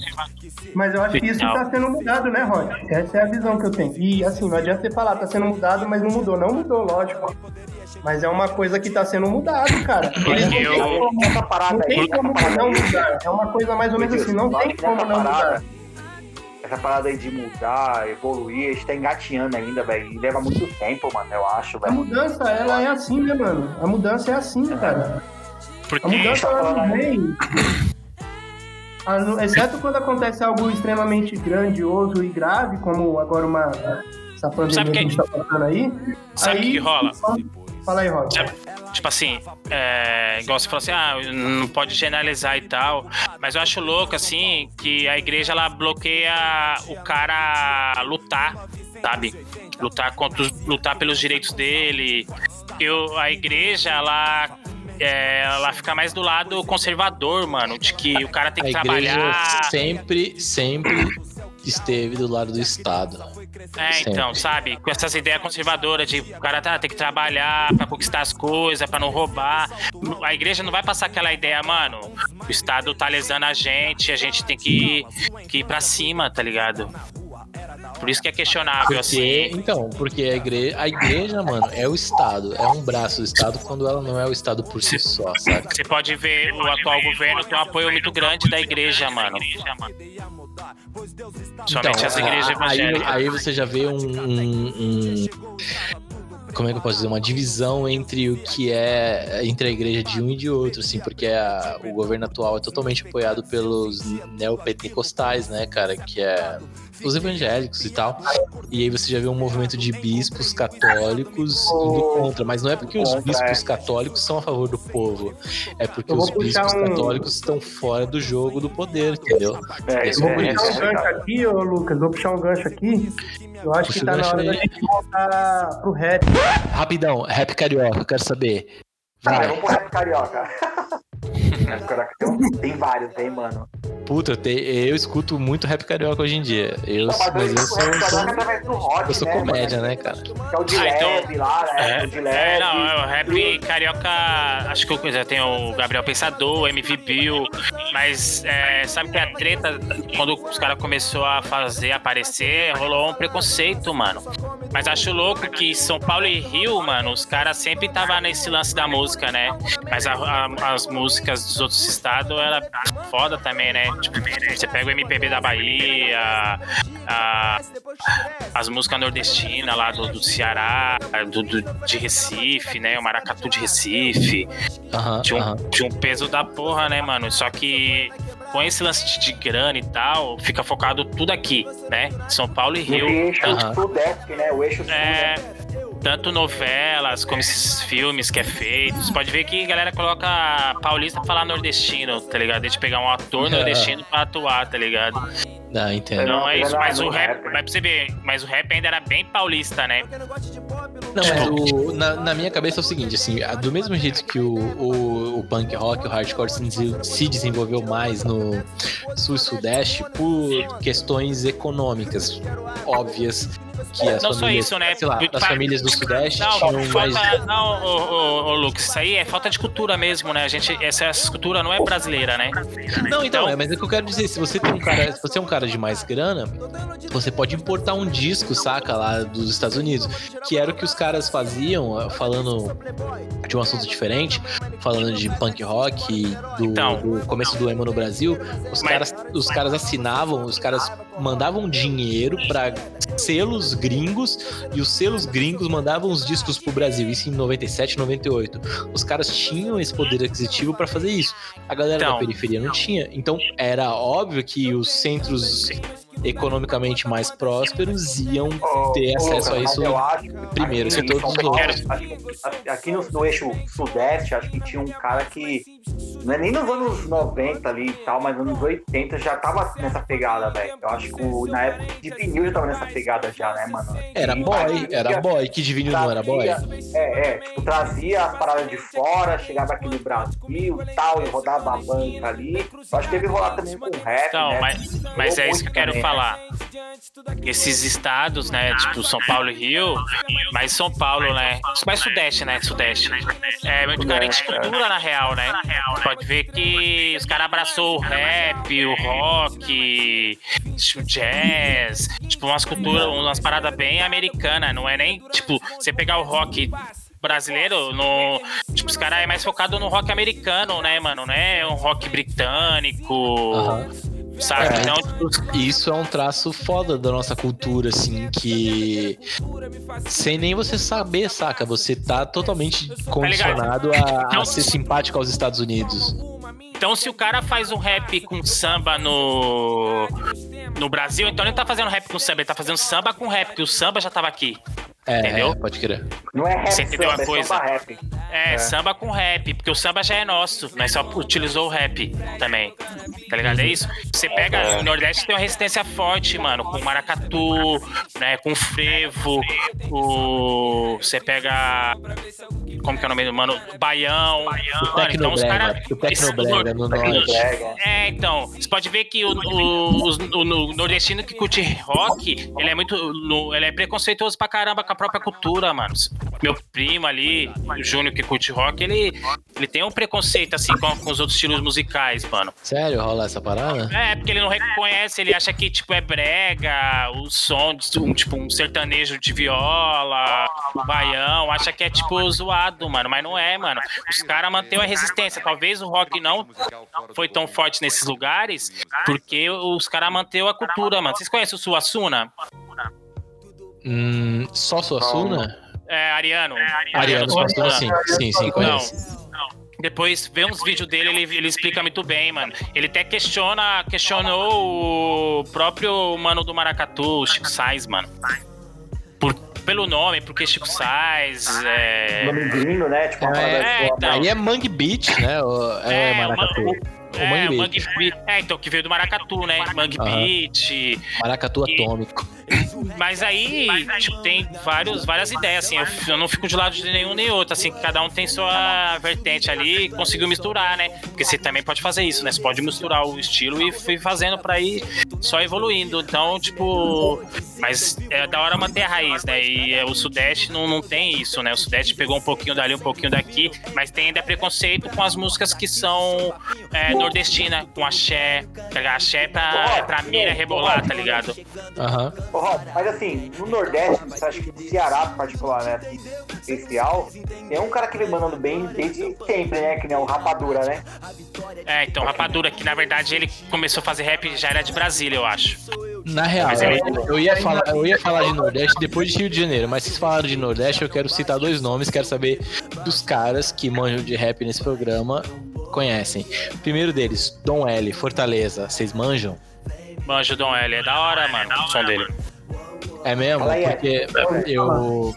Mas eu acho que isso tá sendo mudado, né, Rod? Essa é a visão que eu tenho. E assim, não adianta você falar, tá sendo mudado, mas não mudou. Não mudou, lógico. Mas é uma coisa que tá sendo mudada, cara. Não tem como não mudar. É uma coisa mais ou menos assim, não tem como não mudar. Essa parada aí de mudar, evoluir, a gente tá engatinhando ainda, velho. E leva muito tempo, mano, eu acho, velho. A mudança, ela é assim, né, mano? A mudança é assim, cara. Porque a mudança, ela não vem. Exceto quando acontece algo extremamente grandioso e grave, como agora essa pandemia que a gente tá passando aí. Sabe o que rola? Fala aí, Rob. Tipo assim, igual você falou assim, não pode generalizar e tal, mas eu acho louco, assim, que a igreja, ela bloqueia o cara a lutar, sabe? Lutar pelos direitos dele. A igreja, ela fica mais do lado conservador, mano, de que o cara tem que trabalhar. A igreja sempre esteve do lado do Estado. Então, sabe? Com essas ideias conservadoras de o cara tem que trabalhar pra conquistar as coisas, pra não roubar. A igreja não vai passar aquela ideia, mano, o Estado tá lesando a gente tem que ir pra cima, tá ligado? Por isso que é questionável, porque, assim. Então, porque a igreja, mano, é o Estado. É um braço do Estado quando ela não é o Estado por si só, sabe? Você pode ver o atual governo tem um apoio muito grande da igreja, mano. Somente então, as igrejas evangélicas. Aí você já vê como é que eu posso dizer? Uma divisão entre o que é entre a igreja de um e de outro, assim, porque o governo atual é totalmente apoiado pelos neopentecostais, né, cara, que é os evangélicos e tal. E aí você já vê um movimento de bispos católicos indo contra, mas não é porque os bispos católicos são a favor do povo, é porque os bispos católicos estão fora do jogo do poder, entendeu? Vou puxar um gancho aqui, ô Lucas, eu acho que tá na hora da gente voltar pro rap. Rapidão, rap carioca, eu quero saber. Tá, vamos pro rap carioca. Tem vários, hein, mano. Puta, eu escuto muito rap carioca hoje em dia. Eu sou comédia, né, cara? Que é o de leve lá, né? O rap carioca, acho que eu já tenho o Gabriel Pensador, o MV Bill, mas sabe que a treta, quando os caras começaram a fazer aparecer, rolou um preconceito, mano. Mas acho louco que São Paulo e Rio, mano, os caras sempre estavam nesse lance da música, né? Mas as músicas dos outros estados era foda também, né? Tipo, você pega o MPB da Bahia, as músicas nordestinas lá do Ceará, de Recife, né? O maracatu de Recife. Tinha um peso da porra, né, mano? Só que com esse lance de grana e tal, fica focado tudo aqui, né? São Paulo e Rio. O eixo sudeste, né? O eixo sudeste. Tanto novelas como esses filmes que é feito. Você pode ver que a galera coloca paulista pra falar nordestino, tá ligado? Deixa pegar um ator nordestino pra atuar, tá ligado? Não, entendo. Não é isso, mas o rap, vai pra você ver, mas o rap ainda era bem paulista, né? Não, mas na minha cabeça é o seguinte, assim, do mesmo jeito que o punk rock, o hardcore se desenvolveu mais no sul e sudeste por questões econômicas óbvias, que as não famílias, só isso, né? Sei lá, as famílias do Sudeste tinham mais... Não, ô Lucas, isso aí é falta de cultura mesmo, né? Essa cultura não é brasileira, né? Não, então, mas é que eu quero dizer, se você é um cara de mais grana, você pode importar um disco, saca, lá dos Estados Unidos, que era o que os caras faziam, falando de um assunto diferente, falando de punk rock, do começo do emo no Brasil, os caras assinavam, os caras mandavam dinheiro pra selos gringos, e os selos gringos mandavam os discos pro Brasil, isso em 97, 98. Os caras tinham esse poder aquisitivo pra fazer isso. A galera da periferia não tinha. Então era óbvio que os centros economicamente mais prósperos iam ter acesso a isso primeiro. Aqui no eixo sudeste, acho que tinha um cara que não é nem nos anos 90 ali e tal, mas nos anos 80 já tava nessa pegada, velho. Eu acho que na época de vinil já tava nessa pegada já, né, mano? Era boy, que de vinil não era boy? Tipo, trazia as paradas de fora, chegava aqui no Brasil e tal, e rodava a banca ali. Eu acho que teve rolar também com rap, então, né? Mas é isso que eu quero falar. Esses estados, né, tipo São Paulo e Rio, mas São Paulo, né, mais sudeste, né, sudeste. É muito carente de cultura, na real, né? Pode ver que os caras abraçou o rap, o rock, o jazz, tipo umas culturas, umas paradas bem americanas, não é nem, tipo, você pegar o rock brasileiro, tipo, os caras é mais focado no rock americano, né, mano, né, um rock britânico... Sabe? Isso é um traço foda da nossa cultura, assim, que sem nem você saber, saca? Você tá totalmente condicionado a ser simpático aos Estados Unidos. Então, se o cara faz um rap com samba no Brasil, então ele não tá fazendo rap com samba, ele tá fazendo samba com rap, porque o samba já tava aqui. Entendeu? Pode crer. Não é rap, samba, rap. Samba com rap, porque o samba já é nosso, mas só utilizou o rap também, tá ligado? É isso? Você pega, o Nordeste tem uma resistência forte, mano, com maracatu, né, com frevo, você pega, como que é o nome do mano? Baião, o Tecnobrega, então os caras... O Tecnobrega no Norte. Então, você pode ver que o nordestino que curte rock, ele é preconceituoso pra caramba com a própria cultura, mano. meu primo ali, o Júnior, que curte rock, ele tem um preconceito, assim, com os outros estilos musicais, mano. Sério? Rola essa parada? É, porque ele não reconhece, ele acha que, tipo, é brega, o som, tipo, um sertanejo de viola, um baião, acha que é, tipo, zoado, mano, mas não é, mano. Os caras mantêm a resistência, talvez o rock não foi tão forte nesses lugares, porque os caras mantêm a cultura, mano. Vocês conhecem o Suassuna? Só Suassuna? É, Ariano, Suassuna, sim, conheço. Não. Depois, vê uns vídeos dele, ele explica muito bem, mano. Ele até questionou o próprio mano do Maracatu, Chico Sainz, mano. Pelo nome, porque Chico Sainz é... Manguinho, né? Tipo, então. Aí é Mangue Beach, né? Maracatu. Mangue Beach. É, então, que veio do Maracatu, né? Mangue Beach. Maracatu atômico. Mas aí, tipo, tem várias ideias, assim. Eu não fico de lado de nenhum nem outro, assim. Cada um tem sua vertente ali e conseguiu misturar, né? Porque você também pode fazer isso, né? Você pode misturar o estilo e ir fazendo pra ir só evoluindo. Então, tipo... Mas é da hora manter a raiz, né? E o Sudeste não tem isso, né? O Sudeste pegou um pouquinho dali, um pouquinho daqui, mas tem ainda preconceito com as músicas que são... nordestina, com axé, tá ligado? Axé pra mira rebolar, tá ligado? Aham. Ô, Rob, mas assim, no Nordeste, você acha que no Ceará, particular, né, especial, é um cara que vem mandando bem desde sempre, né? Que nem o Rapadura, né? É, então, Rapadura, que na verdade ele começou a fazer rap já era de Brasília, eu acho. Na real, eu ia falar de Nordeste depois de Rio de Janeiro, mas vocês falaram de Nordeste, eu quero citar dois nomes, quero saber dos caras que manjam de rap nesse programa, conhecem. Primeiro deles, Dom L, Fortaleza, vocês manjam? Manjo Dom L, é da hora, mano, o som dele. É mesmo? Porque eu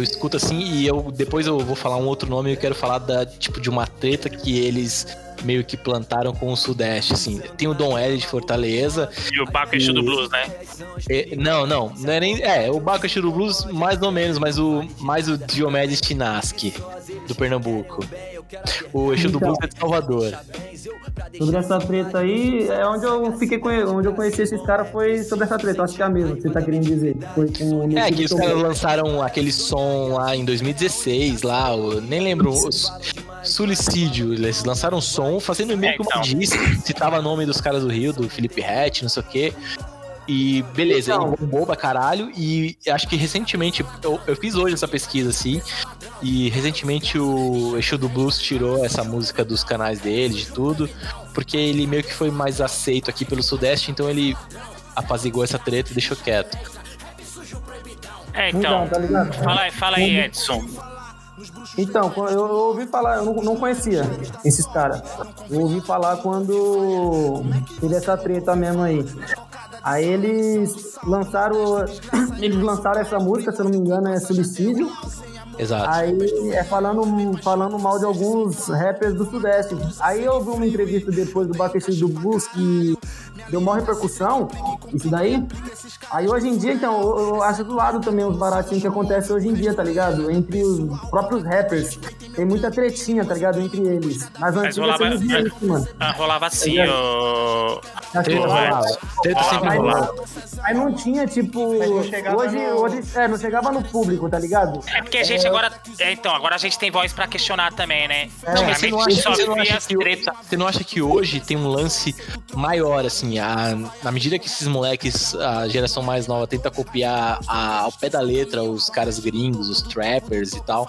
escuto assim e depois eu vou falar um outro nome e eu quero falar de uma treta que eles... meio que plantaram com o Sudeste, assim. Tem o Dom L de Fortaleza. E o Baco Exu do Blues, né? Não é nem... É, o Baco Exu do Blues, mais ou menos, mas o Diomedes Chinaski, do Pernambuco. O Exu do Blues é de Salvador. Sobre essa treta aí, onde eu conheci esses caras foi sobre essa treta, acho que é a mesma que você tá querendo dizer. É, que os caras lançaram aquele som lá em 2016, lá, eu nem lembro... Suicídio, eles lançaram um som fazendo meio que uma disco, citava o nome dos caras do Rio, do Felipe Rett, não sei o quê. E beleza, ele bombou pra caralho. E acho que recentemente, eu fiz hoje essa pesquisa assim, e recentemente o Exu do Blues tirou essa música dos canais dele, de tudo, porque ele meio que foi mais aceito aqui pelo Sudeste, então ele apazigou essa treta e deixou quieto. É, então, fala aí, Edson. Então, eu ouvi falar, eu não conhecia esses caras. Eu ouvi falar quando teve essa treta mesmo aí. Aí eles lançaram essa música, se eu não me engano, é Suicídio. Exato. Aí é falando mal de alguns rappers do Sudeste. Aí eu vi uma entrevista depois do Bakechi do Blues que deu maior repercussão, isso daí. Aí hoje em dia, então, eu acho do lado também os baratinhos que acontecem hoje em dia, tá ligado? Entre os próprios rappers. Tem muita tretinha, tá ligado? Entre eles. Mas rolava assim, ó. Treta sempre rolava. Aí não tinha, tipo... Hoje, não chegava no público, tá ligado? É porque a gente... agora a gente tem voz pra questionar também, né? Você não acha que hoje tem um lance maior, assim, na medida que esses moleques, a geração mais nova, tenta copiar ao pé da letra os caras gringos, os trappers e tal,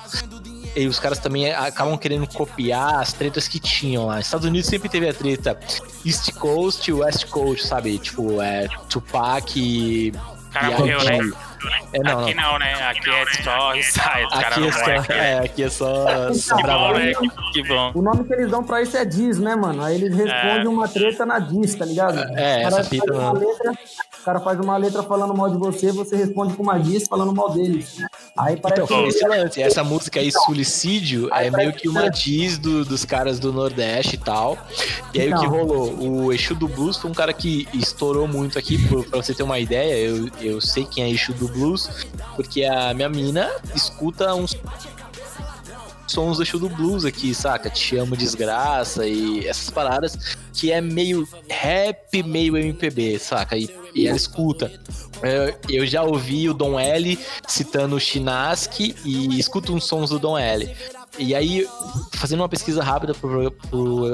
e os caras também acabam querendo copiar as tretas que tinham lá. Nos Estados Unidos sempre teve a treta East Coast e West Coast, sabe? Tipo, Tupac e... Cara morreu, né? Aqui não, né? Aqui é só ensaio, cara. Aqui é só... Que bom. O nome que eles dão pra isso é diz, né, mano? Aí eles respondem uma treta na diz, tá ligado? Essa fita, mano. O cara faz uma letra falando mal de você, você responde com uma diz falando mal dele. Aí parece que... Essa música aí, Suicídio, é meio que uma diz dos caras do Nordeste e tal. E aí o que rolou? O Exu do Blues foi um cara que estourou muito aqui, pra você ter uma ideia, eu sei quem é Exu do Blues, porque a minha mina escuta uns sons do Exu do Blues aqui, saca? Te Amo Desgraça e essas paradas, que é meio rap, meio MPB, saca? E e ela escuta. Eu já ouvi o Don L citando o Chinaski e escuto uns sons do Don L. E aí, fazendo uma pesquisa rápida pro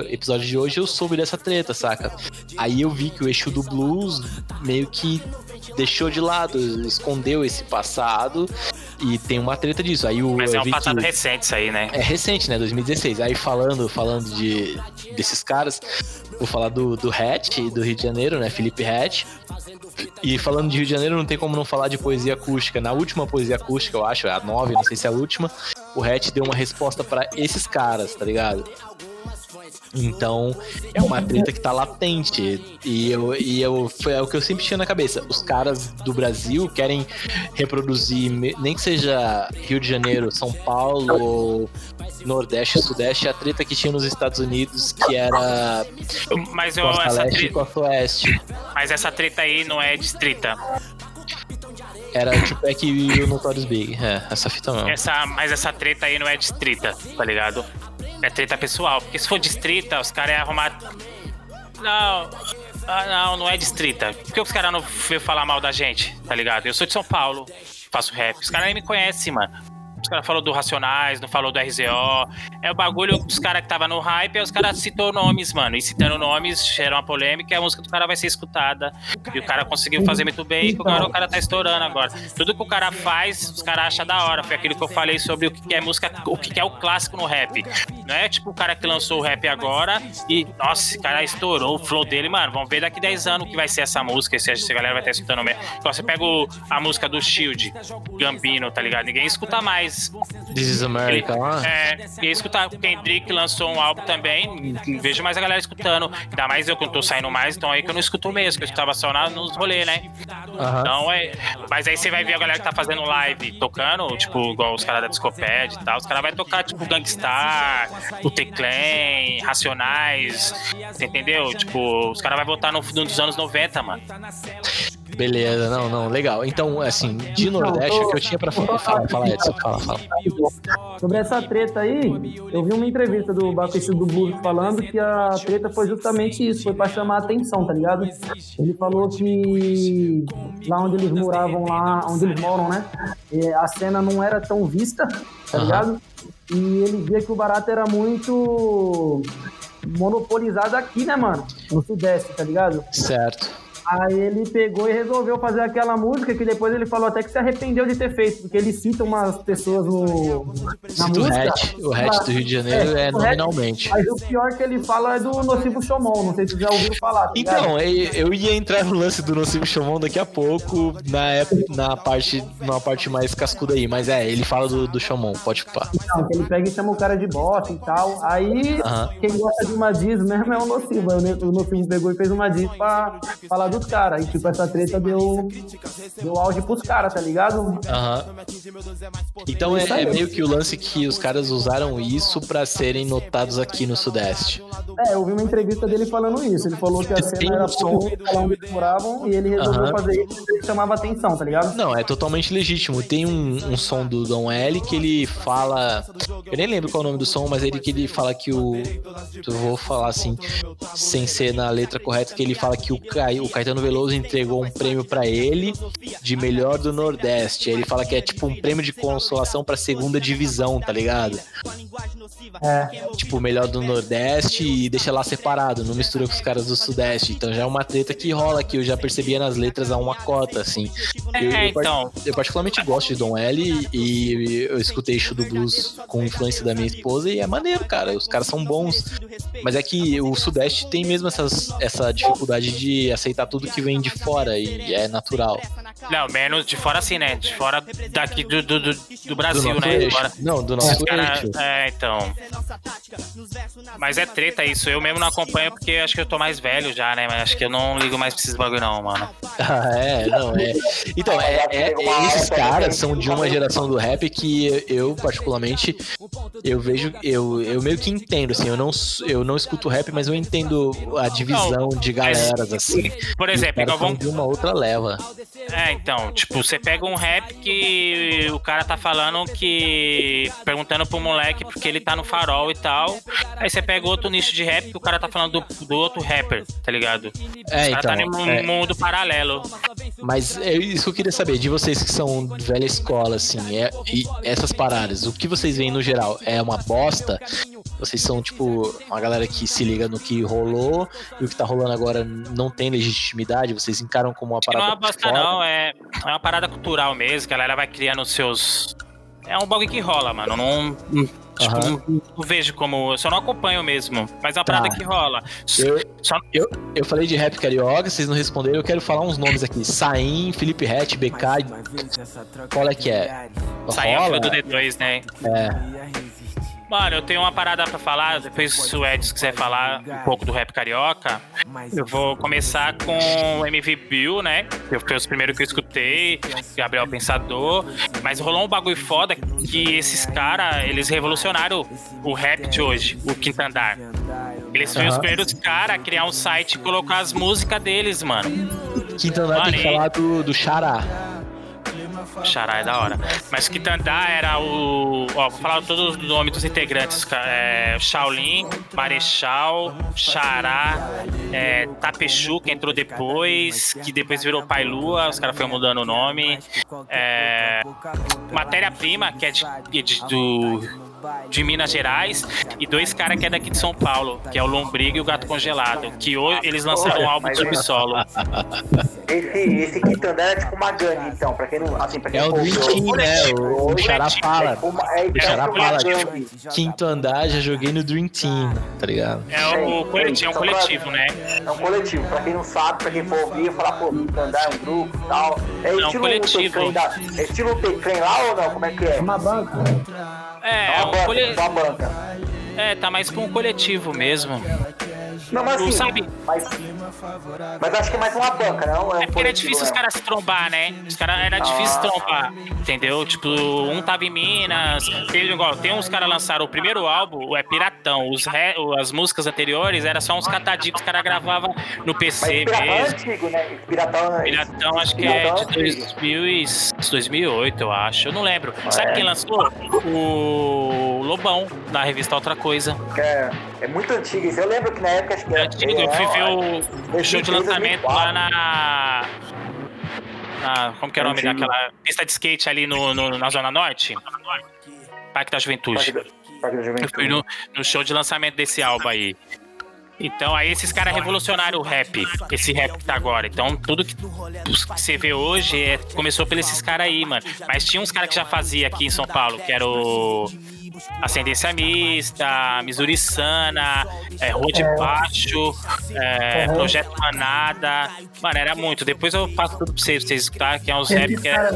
episódio de hoje, eu soube dessa treta, saca? Aí eu vi que o Exu do Blues meio que deixou de lado, escondeu esse passado e tem uma treta disso. Aí mas é um passado recente isso aí, né? É recente, né? 2016. Aí falando desses caras, vou falar do Hatch, do Rio de Janeiro, né? Felipe Hatch. E falando de Rio de Janeiro, não tem como não falar de poesia acústica. Na última poesia acústica, eu acho, a 9, não sei se é a última, o Hatch deu uma resposta pra esses caras, tá ligado? Então, é uma treta que tá latente. É o que eu sempre tinha na cabeça. Os caras do Brasil querem reproduzir, nem que seja Rio de Janeiro, São Paulo, Nordeste, Sudeste, a treta que tinha nos Estados Unidos, que era Costa Leste e Costa Oeste. Mas essa treta aí não é distrita. Era o Tupac e o Notorious Big. É, essa fita não. Mas essa treta aí não é distrita, tá ligado? É treta pessoal, porque se for distrita, os caras iam arrumar... Não é distrita. Por que os caras não veio falar mal da gente, tá ligado? Eu sou de São Paulo, faço rap. Os caras nem me conhecem, mano. Os caras falaram do Racionais, não falou do RZO. É o bagulho dos caras que tava no hype, aí os caras citou nomes, mano. E citando nomes, gerou uma polêmica, a música do cara vai ser escutada. E o cara conseguiu fazer muito bem, e o cara tá estourando agora. Tudo que o cara faz, os caras acham da hora. Foi aquilo que eu falei sobre o que é música, o que é o clássico no rap. Não é tipo o cara que lançou o rap agora e, nossa, o cara estourou o flow dele, mano. Vamos ver daqui 10 anos o que vai ser essa música, se a galera vai estar escutando mesmo. Então você pega a música do Shield, Gambino, tá ligado? Ninguém escuta mais. This is America lá. E escutar, o Kendrick lançou um álbum também. Vejo mais a galera escutando. Ainda mais eu que não tô saindo mais, então aí que eu não escuto mesmo, que eu escutava só nos rolês, né? Uh-huh. Então é. Mas aí você vai ver a galera que tá fazendo live tocando, tipo, igual os caras da Discopad e tal. Os caras vão tocar, tipo, Gangstar, o T-Clan, Racionais. Você entendeu? Tipo, os caras vão voltar nos anos 90, mano. Beleza, não, legal. Então, assim, de Nordeste, o que eu tinha pra falar, Edson, fala. Sobre essa treta aí, eu vi uma entrevista do Batista do Blues falando que a treta foi justamente isso, foi pra chamar a atenção, tá ligado? Ele falou que lá onde eles moravam, né, a cena não era tão vista, tá ligado? E ele via que o barato era muito monopolizado aqui, né, mano? No Sudeste, tá ligado? Certo. Aí ele pegou e resolveu fazer aquela música que depois ele falou até que se arrependeu de ter feito, porque ele cita umas pessoas na música. O Hatch do Rio de Janeiro é nominalmente. Mas o pior que ele fala é do Nocivo Chomon, não sei se vocês já ouviram falar. Tá então, eu ia entrar no lance do Nocivo Chomon daqui a pouco, na parte mais cascuda aí, mas ele fala do Chomon, pode pá. Não, que ele pega e chama o cara de bosta e tal, aí quem gosta de uma diz mesmo é o Nocivo, o Nocivo pegou e fez uma diz pra falar dos caras, e tipo, essa treta deu auge pros caras, tá ligado? Então é meio que o lance que os caras usaram isso pra serem notados aqui no Sudeste. Eu vi uma entrevista dele falando isso, ele falou que a cena era som lá onde eles moravam e ele resolveu fazer isso porque chamava atenção, tá ligado? Não, é totalmente legítimo. Tem um som do Don L que ele fala, eu nem lembro qual é o nome do som, mas ele fala que eu vou falar assim, sem ser na letra correta, que ele fala que o Caetano Veloso entregou um prêmio pra ele de melhor do Nordeste. Ele fala que é tipo um prêmio de consolação pra segunda divisão, tá ligado? Tipo, melhor do Nordeste, e deixa lá separado, não mistura com os caras do Sudeste. Então já é uma treta que rola, que eu já percebia nas letras há uma cota, assim. Eu particularmente gosto de Don L, e eu escutei Exu do Blues com influência da minha esposa, e é maneiro, cara. Os caras são bons. Mas é que o Sudeste tem mesmo essa dificuldade de aceitar tudo que vem de fora, e é natural. Não, menos de fora assim, né? De fora daqui do Brasil, né? Do nosso cara, então. Mas é treta isso. Eu mesmo não acompanho porque acho que eu tô mais velho já, né? Mas acho que eu não ligo mais pra esses bagulho, não, mano. Então, esses caras são de uma geração do rap que eu, particularmente, eu vejo, eu meio que entendo, assim, eu não escuto rap, mas eu entendo a divisão de galeras, assim. Por exemplo, igual vamos de uma outra leva. É, então, tipo, você pega um rap que o cara tá falando que... perguntando pro moleque porque ele tá no farol e tal. Aí você pega outro nicho de rap que o cara tá falando do outro rapper, tá ligado? É, então... o cara tá num mundo paralelo. Mas é isso que eu queria saber, de vocês que são velha escola, assim, e essas paradas, o que vocês veem no geral? É uma bosta? Vocês são, tipo, uma galera que se liga no que rolou e o que tá rolando agora não tem legitimidade? Vocês encaram como uma parada... Não é uma bosta, não. É uma parada cultural mesmo, que a galera vai criando seus... É um bagulho que rola, mano. Tipo, não vejo como... Eu só não acompanho mesmo. Mas é uma parada que rola. Eu falei de rap carioca, vocês não responderam. Eu quero falar uns nomes aqui. Saim, Felipe Ret, Becai. Qual é que é? Saim é o do D2, né? É. Mano, eu tenho uma parada pra falar. Depois, se o Edson quiser falar um pouco do rap carioca, eu vou começar com o MV Bill, né? Que foi os primeiros que eu escutei, Gabriel Pensador. Mas rolou um bagulho foda que esses caras, eles revolucionaram o rap de hoje, o Quinto Andar. Eles foram os primeiros caras a criar um site e colocar as músicas deles, mano. Quinto Andar, mano, tem que falar do Xará. Xará é da hora. Mas o Quitandá era o... Ó, vou falar todos os nomes dos integrantes. Shaolin, Marechal, Xará, Tapechu, que entrou depois, que depois virou Pai Lua, os caras foram mudando o nome. Matéria-prima, que é de Minas Gerais, e dois caras que é daqui de São Paulo, que é o Lombriga e o Gato Congelado, que hoje eles lançaram um álbum subsolo. Esse Quitandá é tipo uma gangue, então, pra quem não... Assim, pra quem é o Dream, né? O Xará fala. O Xará fala, tipo, Quinto Andar, já joguei no Dream Team, tá ligado? É um coletivo, né? É um coletivo, pra quem não sabe, pra quem for ouvir, falar, pô, Quinto Andar é um grupo e tal. É um coletivo. É estilo Teclém lá ou não? Como é que é? Uma banca. É uma banca. É, tá mais com um coletivo mesmo. Não, mas assim, sabe? Mas acho que é mais uma banca, não? É porque era difícil os caras se trombar, né? Os caras era difícil trombar, entendeu? Tipo, um tava em Minas, tem uns caras lançaram o primeiro álbum, é Piratão. As músicas anteriores eram só uns catadinhos que os caras gravavam no PC mesmo. É antigo, né? Piratão acho que é de 2008, eu acho. Eu não lembro. Sabe quem lançou? O Lobão, da revista Outra Coisa. É muito antigo isso. Eu lembro que na época acho que era antigo. Eu fui ver o show de lançamento lá na como que era o nome daquela pista de skate ali na Zona Norte? Parque da Juventude. Eu fui no show de lançamento desse álbum aí. Então, aí esses caras revolucionaram o rap, esse rap que tá agora. Então, tudo que você vê hoje começou pelos esses caras aí, mano. Mas tinha uns caras que já fazia aqui em São Paulo, que era o Ascendência Mista, Missouriçana, Rua de Baixo, Projeto Manada. Mano, era muito. Depois eu faço tudo pra vocês escutarem, que é uns rap que era...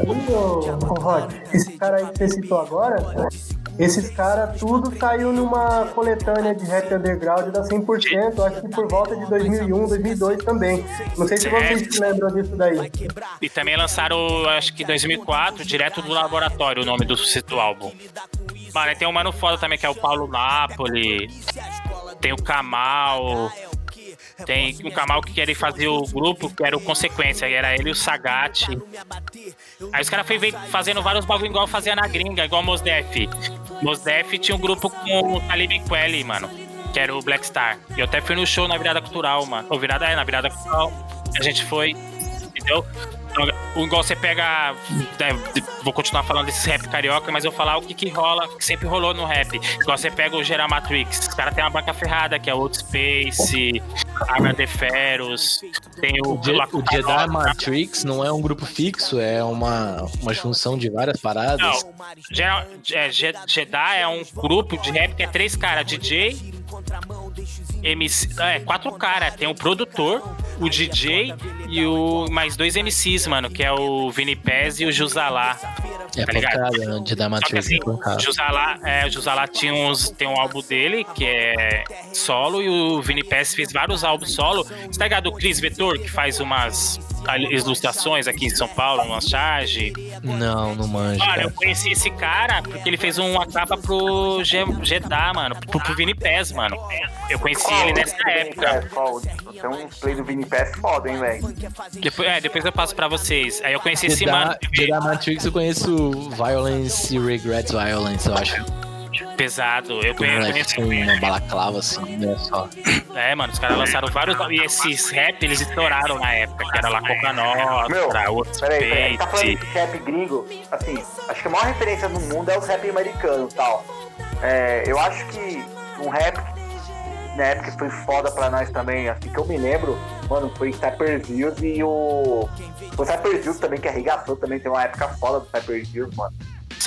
Esses caras aí que você citou agora... Esses caras tudo saiu numa coletânea de rap underground da 100%, acho que por volta de 2001, 2002 também. Não sei se vocês se lembram disso daí. E também lançaram, acho que em 2004, direto do laboratório, o nome do álbum. Mano, tem um mano foda também, que é o Paulo Napoli, tem o Kamal... Tem um Kamal que queria fazer o grupo, que era o Consequência, era ele e o Sagat. Aí os caras foram fazendo vários bagulho igual fazia na gringa, igual o Mos Def. Mos Def tinha um grupo com o Talib Kweli, mano, que era o Black Star. E eu até fui no show na Virada Cultural, mano. Ou na Virada Cultural. A gente foi, entendeu? Igual você pega, vou continuar falando desse rap carioca, mas eu vou falar o que rola, que sempre rolou no rap. Igual você pega o Geramatrix, os caras tem uma banca ferrada, que é o Old Space, Arma de Feros, tem o Geramatrix não é um grupo fixo, é uma junção de várias paradas. Não, Jedi é um grupo de rap que é três caras, DJ, MC, quatro caras, tem o produtor, o DJ e o mais dois MCs, mano, que é o Vini Pez e o Jusalá. É, tá ligado? Né? De dar Matrix, assim, o Jusalá tem um álbum dele que é solo, e o Vini Pez fez vários álbuns solo. Você tá ligado? O Cris Vetor, que faz umas ilustrações aqui em São Paulo, uma charge? Não manjo. Cara, eu conheci esse cara porque ele fez uma capa pro Jeddah, mano. Pro Vini Pés, mano. Eu conheci ele nessa época. Tem um play do Vini Pés foda, hein, velho? Depois eu passo pra vocês. Aí eu conheci esse mano. Jeddah Matrix eu conheço Violence e Regrets Violence, eu acho. Pesado, eu conheço uma balaclava assim, né? Só. É, mano, os caras lançaram vários. E esses rap eles estouraram na época, que era lá Coca Nostra, outros. Peraí, tá falando de rap gringo? Assim, acho que a maior referência no mundo é os rap americanos e tal. É, eu acho que um rap na época que foi foda pra nós também, assim que eu me lembro, mano, foi Cyper Views e o Cyper Views também, que arregaçou também, tem uma época foda do Cyper Views, mano. O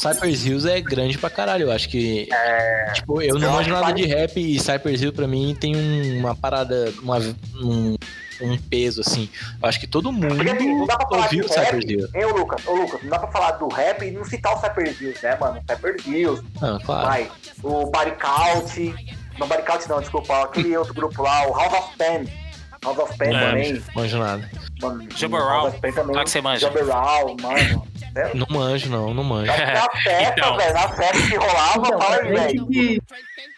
Cypress Hills é grande pra caralho, eu acho que. É... Tipo, eu não manjo nada de rap e Cypress Hills pra mim tem uma parada, um peso assim. Eu acho que todo mundo ouviu o Cypress Hills. Ô Lucas, não dá pra falar do rap e não citar o Cypress Hills, né, mano? Cypress Hills. Ah, claro. Vai, o Baricalt. Não, Baricalt não, desculpa. Aquele outro grupo lá, o House of Pain também. Não manjo nada. Jabberal. Claro que você manja. Jabberal, mano. Não manjo. Na festa que rolava, então, fala aí, velho.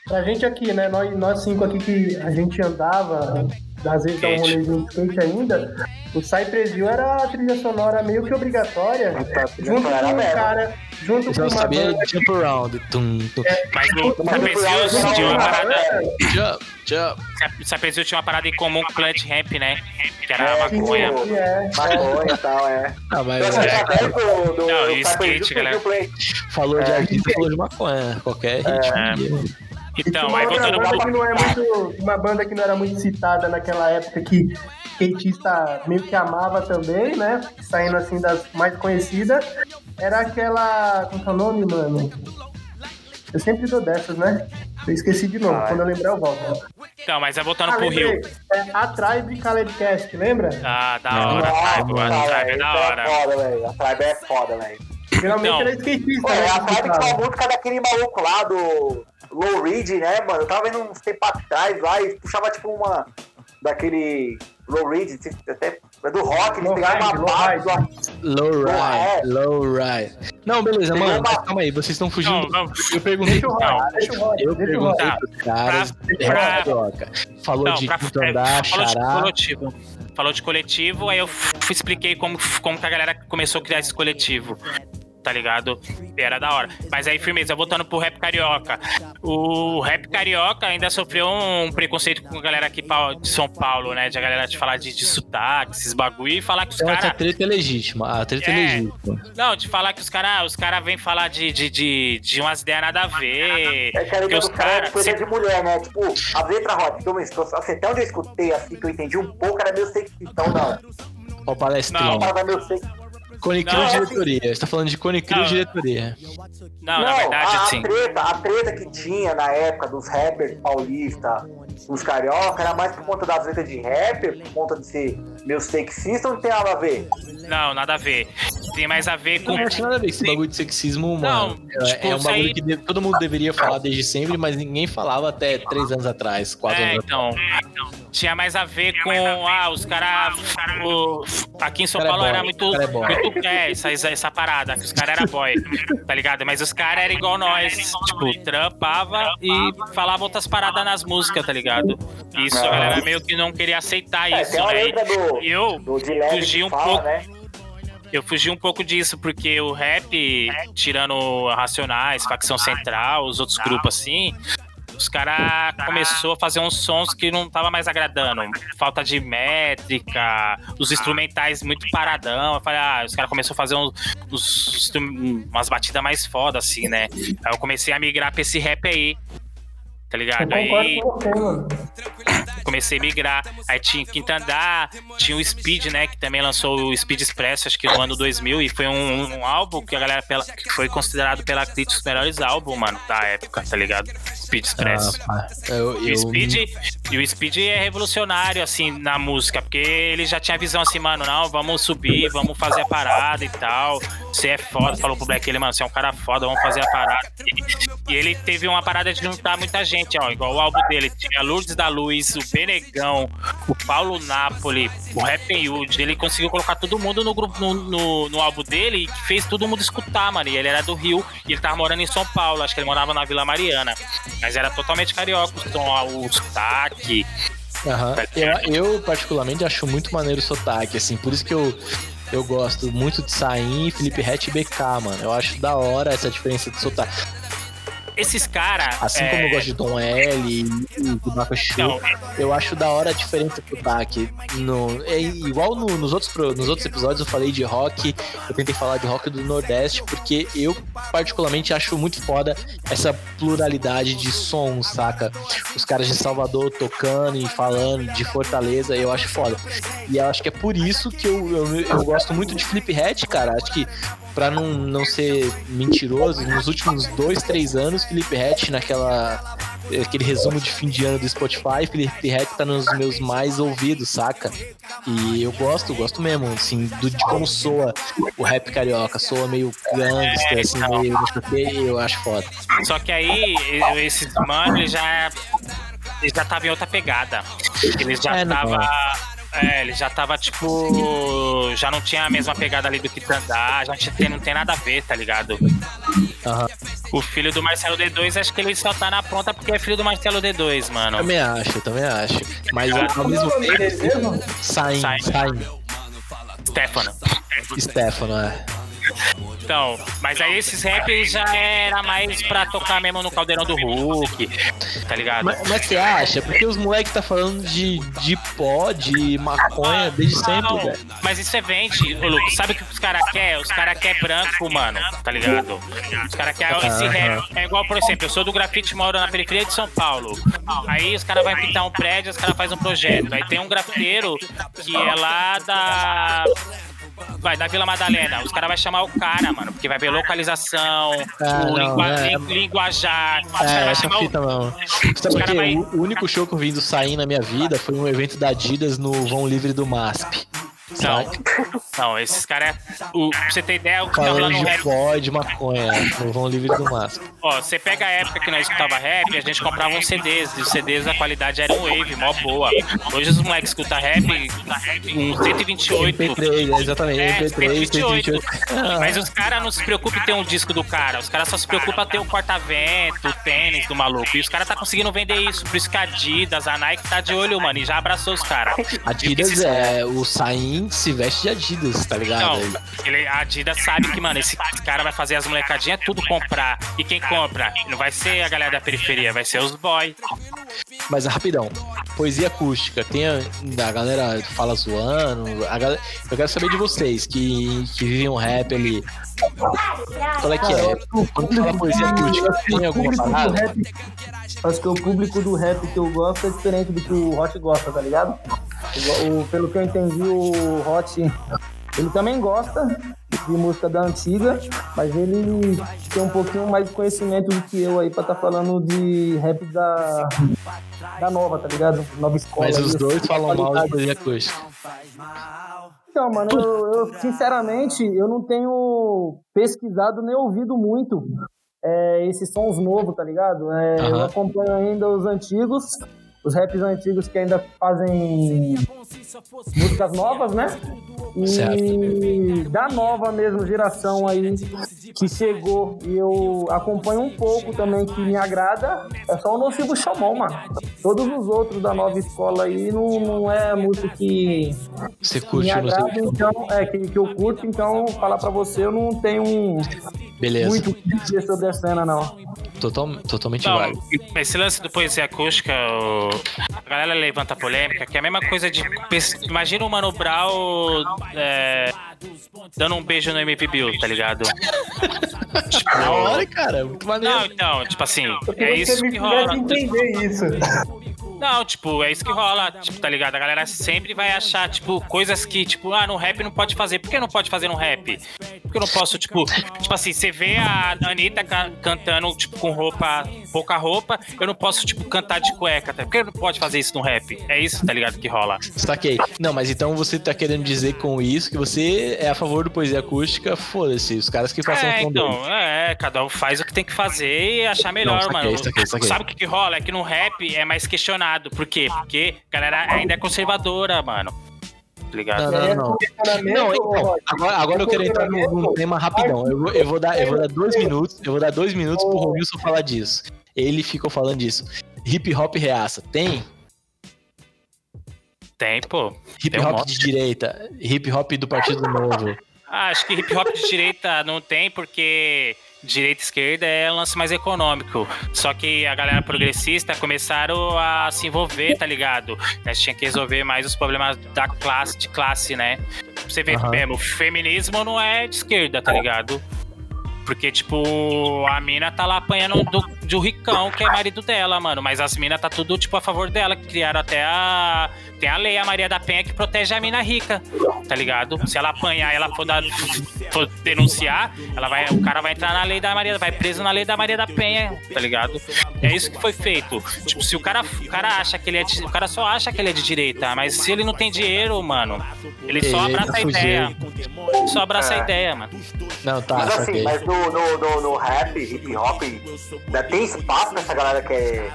Pra gente aqui, né, nós cinco aqui que a gente andava, às vezes dava um rolezinho skate ainda, o Cypress Hill era a trilha sonora meio que obrigatória, junto com o cara, Jump Around. Mas o Cypress Hill tinha uma parada... Cypress Hill tinha uma parada em comum com o Plant Ramp, né? Que era a maconha. Maconha e tal, é. Não, e skate, galera. Falou de artista, falou de maconha. Qualquer ritmo. Então, aí voltando pra... Uma banda que não era muito citada naquela época, que skatista meio que amava também, né? Saindo assim das mais conhecidas, era aquela... Como é o nome, mano? Eu sempre dou dessas, né? Eu esqueci de novo, quando eu lembrar eu volto. Então, mas é voltando pro Rio. A Tribe Khaled Cast, lembra? Ah, da hora, a Tribe é da hora. A Tribe é foda, velho. Geralmente era skatista. É a Tribe que fala música daquele maluco lá do... Low Reed, né, mano? Eu tava vendo uns tempos atrás lá e puxava tipo uma daquele Low Reed, até do rock, eles pegaram uma base Low Ride. Não, beleza, mano, calma aí, vocês estão fugindo. Não. Eu perguntei pro cara. Deixa eu rolar. Falou de coletivo, aí eu expliquei como que a galera começou a criar esse coletivo. Tá ligado? Era da hora. Mas aí, firmeza, voltando pro rap carioca. O rap carioca ainda sofreu um preconceito com a galera aqui de São Paulo, né? De a galera te falar de sotaque, esses bagulho, e falar que os caras... Essa treta é legítima. A treta é legítima. Não, de falar que os caras vêm falar de umas ideias nada a ver. É, cara, que os caras... Coisa de mulher, né? Tipo, a letra rock, até onde eu escutei, assim, que eu entendi um pouco, era meio sexistão, não. Ó, o palestrão. Cone Crew diretoria, você tá falando de Cone Crew diretoria. Não, na verdade, assim... A treta que tinha na época dos rappers paulistas, os carioca, era mais por conta das letras de rapper, por conta de ser meio sexista, ou não tem nada a ver? Não, nada a ver. Tem mais a ver com... Não tem nada a ver com esse bagulho de sexismo, mano. Não, tipo, é um bagulho que todo mundo deveria falar desde sempre, mas ninguém falava até 3 anos atrás, 4 anos atrás. Então, tinha mais a ver com... os caras... Aqui em São Paulo era muito... Essa parada, que os caras eram boy, tá ligado? Mas os caras eram igual nós, tipo, trampava e falava outras paradas nas músicas, tá ligado? Isso, a galera meio que não queria aceitar isso, né? E eu fugi um pouco... Eu fugi um pouco disso, porque o rap, tirando Racionais, Facção Central, os outros grupos assim... Os caras começou a fazer uns sons que não tava mais agradando. Falta de métrica, os instrumentais muito paradão. Eu falei, os caras começaram a fazer umas batidas mais foda, assim, né? Aí eu comecei a migrar pra esse rap aí, tá ligado? Aí comecei a migrar. Aí tinha Quinto Andar, tinha o Speed, né? Que também lançou o Speed Express, acho que no ano 2000. E foi um álbum que a galera que foi considerado pela crítica os melhores álbuns, mano, da época, tá ligado? Speed Express. E o Speed é revolucionário, assim, na música. Porque ele já tinha a visão assim, mano, não, vamos subir, vamos fazer a parada e tal. Você é foda, falou pro Black, ele, mano, você é um cara foda, vamos fazer a parada. E ele teve uma parada de juntar muita gente, ó, igual o álbum dele. Tinha Lourdes da Luz, o Venegão, o Paulo Napoli, o Rappenhood, ele conseguiu colocar todo mundo no grupo, no álbum dele, e fez todo mundo escutar, mano. E ele era do Rio e ele tava morando em São Paulo, acho que ele morava na Vila Mariana, mas era totalmente carioca, então o sotaque. Uhum. Eu particularmente acho muito maneiro o sotaque, assim, por isso que eu gosto muito de Saim, Felipe Ret e BK, mano. Eu acho da hora essa diferença de sotaque. Esses caras... Assim como eu gosto de Dom L, do Macaxu, eu acho da hora a diferença do sotaque. É igual nos outros episódios eu falei de rock, eu tentei falar de rock do Nordeste, porque eu particularmente acho muito foda essa pluralidade de sons, saca? Os caras de Salvador tocando e falando, de Fortaleza, eu acho foda. E eu acho que é por isso que eu gosto muito de Felipe Ret, cara. Acho que, pra não ser mentiroso, nos últimos 2-3 anos, Felipe Ret, aquele resumo de fim de ano do Spotify, Felipe Ret tá nos meus mais ouvidos, saca? E eu gosto mesmo, assim, de como soa o rap carioca. Soa meio gangster, assim, meio... Eu acho foda. Só que aí, esses mano, eles já tava em outra pegada. Eles já tava... ele já tava, tipo... Já não tinha a mesma pegada ali do Quitandá, já não tem nada a ver, tá ligado? Uhum. O filho do Marcelo D2, acho que ele só tá na ponta porque é filho do Marcelo D2, mano. Eu também acho. Mas ao mesmo tempo... Saim. Stefano, é. Então, mas aí esses raps já era mais pra tocar mesmo no Caldeirão do Hulk, tá ligado? Mas você acha? Porque os moleques tá falando de pó, de maconha desde sempre, velho. Mas isso é vende, Lucas. Sabe o que os caras querem? Os caras querem branco, mano, tá ligado? Os caras querem esse rap. É igual, por exemplo, eu sou do grafite, moro na periferia de São Paulo. Aí os caras vão pintar um prédio, os caras fazem um projeto. Aí tem um grafiteiro que é lá da Vila Madalena, os caras vão chamar o cara, mano, porque vai ver localização, linguajar. Os caras vão chamar fita, o único show que eu vim do Saim na minha vida foi um evento da Adidas no Vão Livre do MASP. Não, esses caras. Pra você ter ideia, o que tá falando de pó, de maconha, no Vão Livre do MASP. Ó, você pega a época que nós escutava rap, a gente comprava uns CDs, e os CDs a qualidade era um wave, mó boa. Hoje os moleques escutam rap, um 128. MP3, exatamente, MP3, 128. Mas os caras não se preocupam em ter um disco do cara, os caras só se preocupam em ter o corta-vento, o tênis do maluco. E os caras tá conseguindo vender isso, por isso que a Adidas, a Nike tá de olho, mano, e já abraçou os caras. Adidas é o Saim. Se veste de Adidas, tá ligado? Não, a Adidas sabe que, mano, esse cara vai fazer as molecadinhas tudo comprar. E quem compra não vai ser a galera da periferia, vai ser os boys. Mas rapidão, poesia acústica. Tem a galera fala zoando. Eu quero saber de vocês que vivem um rap ali. Qual é que é? Quando fala poesia acústica, tem alguma parada? Acho que o público do rap que eu gosto é diferente do que o Hot gosta, tá ligado? Pelo que eu entendi, o Hot, ele também gosta de música da antiga, mas ele tem um pouquinho mais de conhecimento do que eu aí pra tá falando de rap da nova, tá ligado? Nova escola. Mas os dois falam mal de poesia acústica. Então, mano, eu sinceramente, eu não tenho pesquisado nem ouvido muito esses sons novos, tá ligado? Eu acompanho ainda os antigos, os raps antigos que ainda fazem músicas novas, né? E certo. Da nova mesmo geração aí que chegou, e eu acompanho um pouco também que me agrada, é só o Nocivo Chamon, mano. Todos os outros da nova escola aí não é música que você curte, me agrada, então, que eu curto, então falar pra você, eu não tenho muito o que dizer sobre a cena, não. Totalmente válido. Esse lance do poesia acústica, a galera levanta a polêmica, que é a mesma coisa de... Imagina o Mano Brown dando um beijo no MV Bill, tá ligado? Tipo, da hora, cara, muito maneiro. Não, então, tipo assim, é isso que rola. Entender isso. Não, tipo, é isso que rola, tipo, tá ligado? A galera sempre vai achar, tipo, coisas que, tipo, no rap não pode fazer. Por que não pode fazer no rap? Porque eu não posso, tipo assim, você vê a Anitta cantando, tipo, com pouca roupa, eu não posso, tipo, cantar de cueca, tá? Por que não pode fazer isso no rap? É isso, tá ligado, que rola. Saquei. Não, mas então você tá querendo dizer com isso que você é a favor do poesia acústica, foda-se, os caras que passam com Deus. É, cada um faz o que tem que fazer e achar melhor, não, mano. Isso aqui. Sabe o que rola? É que no rap é mais questionado. Por quê? Porque a galera ainda é conservadora, mano. Ligado? Não, então, agora eu quero entrar num tema rapidão. Eu vou dar 2 minutos. Eu vou dar 2 minutos pro Romilson falar disso. Ele ficou falando disso. Hip hop reaça. Tem? Tem, pô. Hip hop de direita. Hip hop do Partido Novo. Ah, acho que hip hop de direita não tem, porque direita e esquerda é um lance mais econômico. Só que a galera progressista começaram a se envolver, tá ligado? A gente tinha que resolver mais os problemas da classe, de classe, né? Você vê mesmo, o feminismo não é de esquerda, tá ligado? Porque, tipo, a mina tá lá apanhando de um ricão que é marido dela, mano. Mas as minas tá tudo, tipo, a favor dela. Criaram até a... Tem a lei, a Maria da Penha, que protege a mina rica, tá ligado? Se ela apanhar e ela for denunciar, o cara vai entrar na lei da Maria... Vai preso na lei da Maria da Penha, tá ligado? É isso que foi feito. Tipo, se o cara acha que ele é de... O cara só acha que ele é de direita. Mas se ele não tem dinheiro, mano, ele só abraça a ideia. Só abraça a ideia, mano. Não, tá, mas assim, mas no rap, hip hop, ainda tem espaço nessa galera que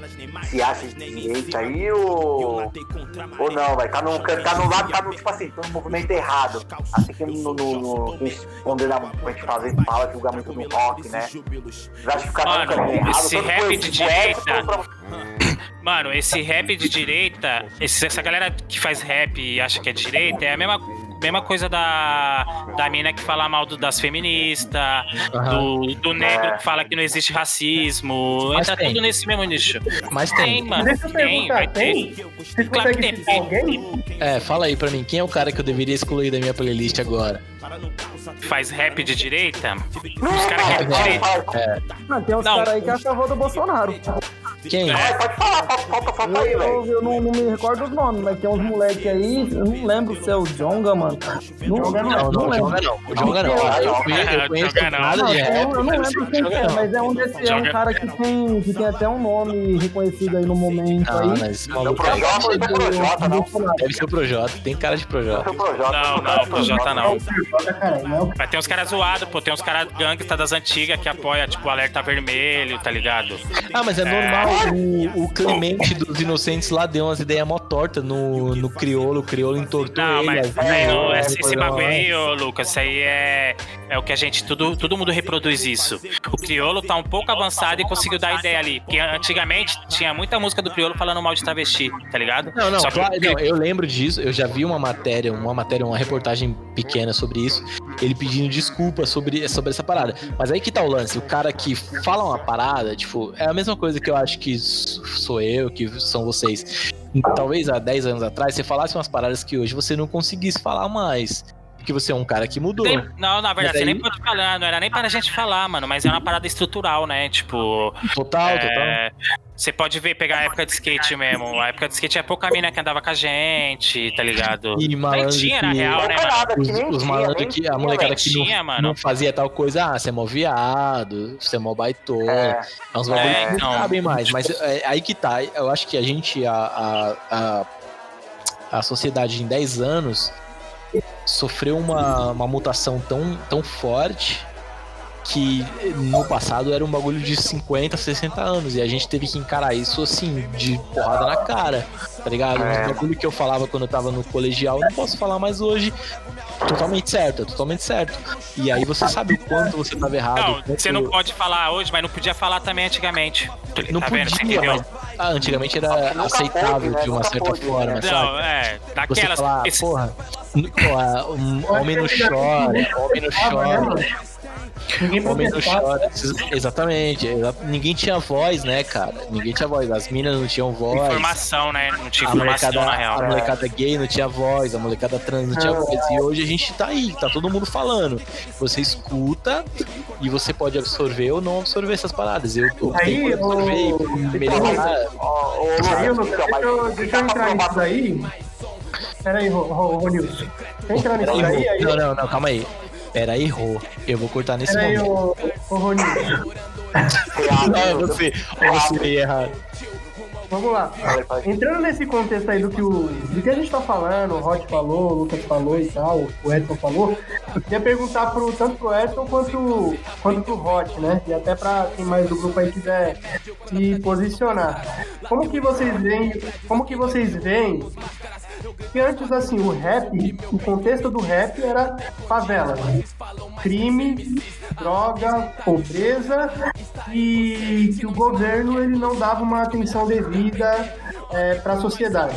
se acha de direita aí ou não, vai tá no lado, tá no, tipo assim, tá no movimento errado. Assim que no condenado, a gente fala, julgar muito no rock, né? Já acho que o cara tá no errado. Esse rap de direita... Mano, esse rap de direita, essa galera que faz rap e acha que é de direita, é a mesma coisa da mina que fala mal das feministas, do negro que fala que não existe racismo. Mas tá tudo nesse mesmo nicho. Mas tem, mano. Deixa eu perguntar, tem? Claro que tem. Alguém? É, fala aí pra mim, quem é o cara que eu deveria excluir da minha playlist agora? Faz rap de direita? Os caras que é de direita. Não, tem uns caras aí que é a favor do Bolsonaro. Quem? É, pode falar, falta aí, velho. Eu não me recordo os nomes, mas tem uns moleques aí, eu não lembro se é o Djonga, mano. Eu não lembro quem é, mas é um desses, é um cara que tem até um nome reconhecido aí no momento aí. Deve ser o Projota, tem cara de Projota. Não, Projota não. Mas tem uns caras zoados, pô, tem uns caras gangsta das antigas que apoia, tipo, Alerta Vermelho, tá ligado? Ah, mas é normal. O Clemente dos Inocentes lá deu umas ideias mó tortas no crioulo, o crioulo entortou ele. Mas aí não, esse bagulho aí, ô Lucas, isso aí é o que a gente, todo mundo reproduz isso. O crioulo tá um pouco avançado e conseguiu dar ideia ali, porque antigamente tinha muita música do crioulo falando mal de travesti, tá ligado? Não, claro, não, eu lembro disso, eu já vi uma reportagem pequena sobre isso, ele pedindo desculpa sobre essa parada. Mas aí que tá o lance, o cara que fala uma parada, tipo, é a mesma coisa que eu acho que sou eu, que são vocês. Talvez há 10 anos atrás você falasse umas paradas que hoje você não conseguisse falar mais. Porque você é um cara que mudou. Não, na verdade, você nem pode falar, não era nem pra gente falar, mano, mas é uma parada estrutural, né? Tipo. Total. Você pode pegar a época de skate mesmo. A época de skate é pouca mina que andava com a gente, tá ligado? E nem tinha, na real, né, mano? Os malandros que a molecada que não fazia tal coisa, você é mó viado, você é mó baitô. É uns bagulhos que não sabem mais. Mas é aí que tá. Eu acho que a gente, a sociedade em 10 anos sofreu uma mutação tão forte que no passado era um bagulho de 50, 60 anos e a gente teve que encarar isso assim, de porrada na cara, tá ligado? Um bagulho que eu falava quando eu tava no colegial, não posso falar mais hoje. Totalmente certo. E aí você sabe o quanto você tava errado. Não, você não pode falar hoje, mas não podia falar também antigamente. Não podia, mas antigamente era aceitável de uma certa forma, sabe? Não, daquelas... Você falar, porra, homem não chora... Exatamente. Ninguém tinha voz, né, cara? Ninguém tinha voz. As minas não tinham voz. Informação, né? Não tinha informação, na real. A molecada gay não tinha voz. A molecada trans não tinha voz. E hoje a gente tá aí, tá todo mundo falando. Você escuta e você pode absorver ou não absorver essas paradas. Eu tenho que absorver e melhorar. Deixa eu entrar nisso aí. Peraí, Ronilson. Deixa eu entrar nisso aí. Não, calma aí. Pera aí, Rô. Eu vou cortar nesse momento. Pera aí, ô Roninho. Não, você ia errar. vamos lá. Entrando nesse contexto aí do que a gente tá falando, o Rod falou, o Lucas falou e tal, o Edson falou, eu queria perguntar tanto pro Edson quanto pro Rod, né? E até pra quem mais do grupo aí quiser se posicionar. Como que vocês veem? Porque antes, assim, o rap, o contexto do rap era favela, crime, droga, pobreza, e que o governo ele não dava uma atenção devida para a sociedade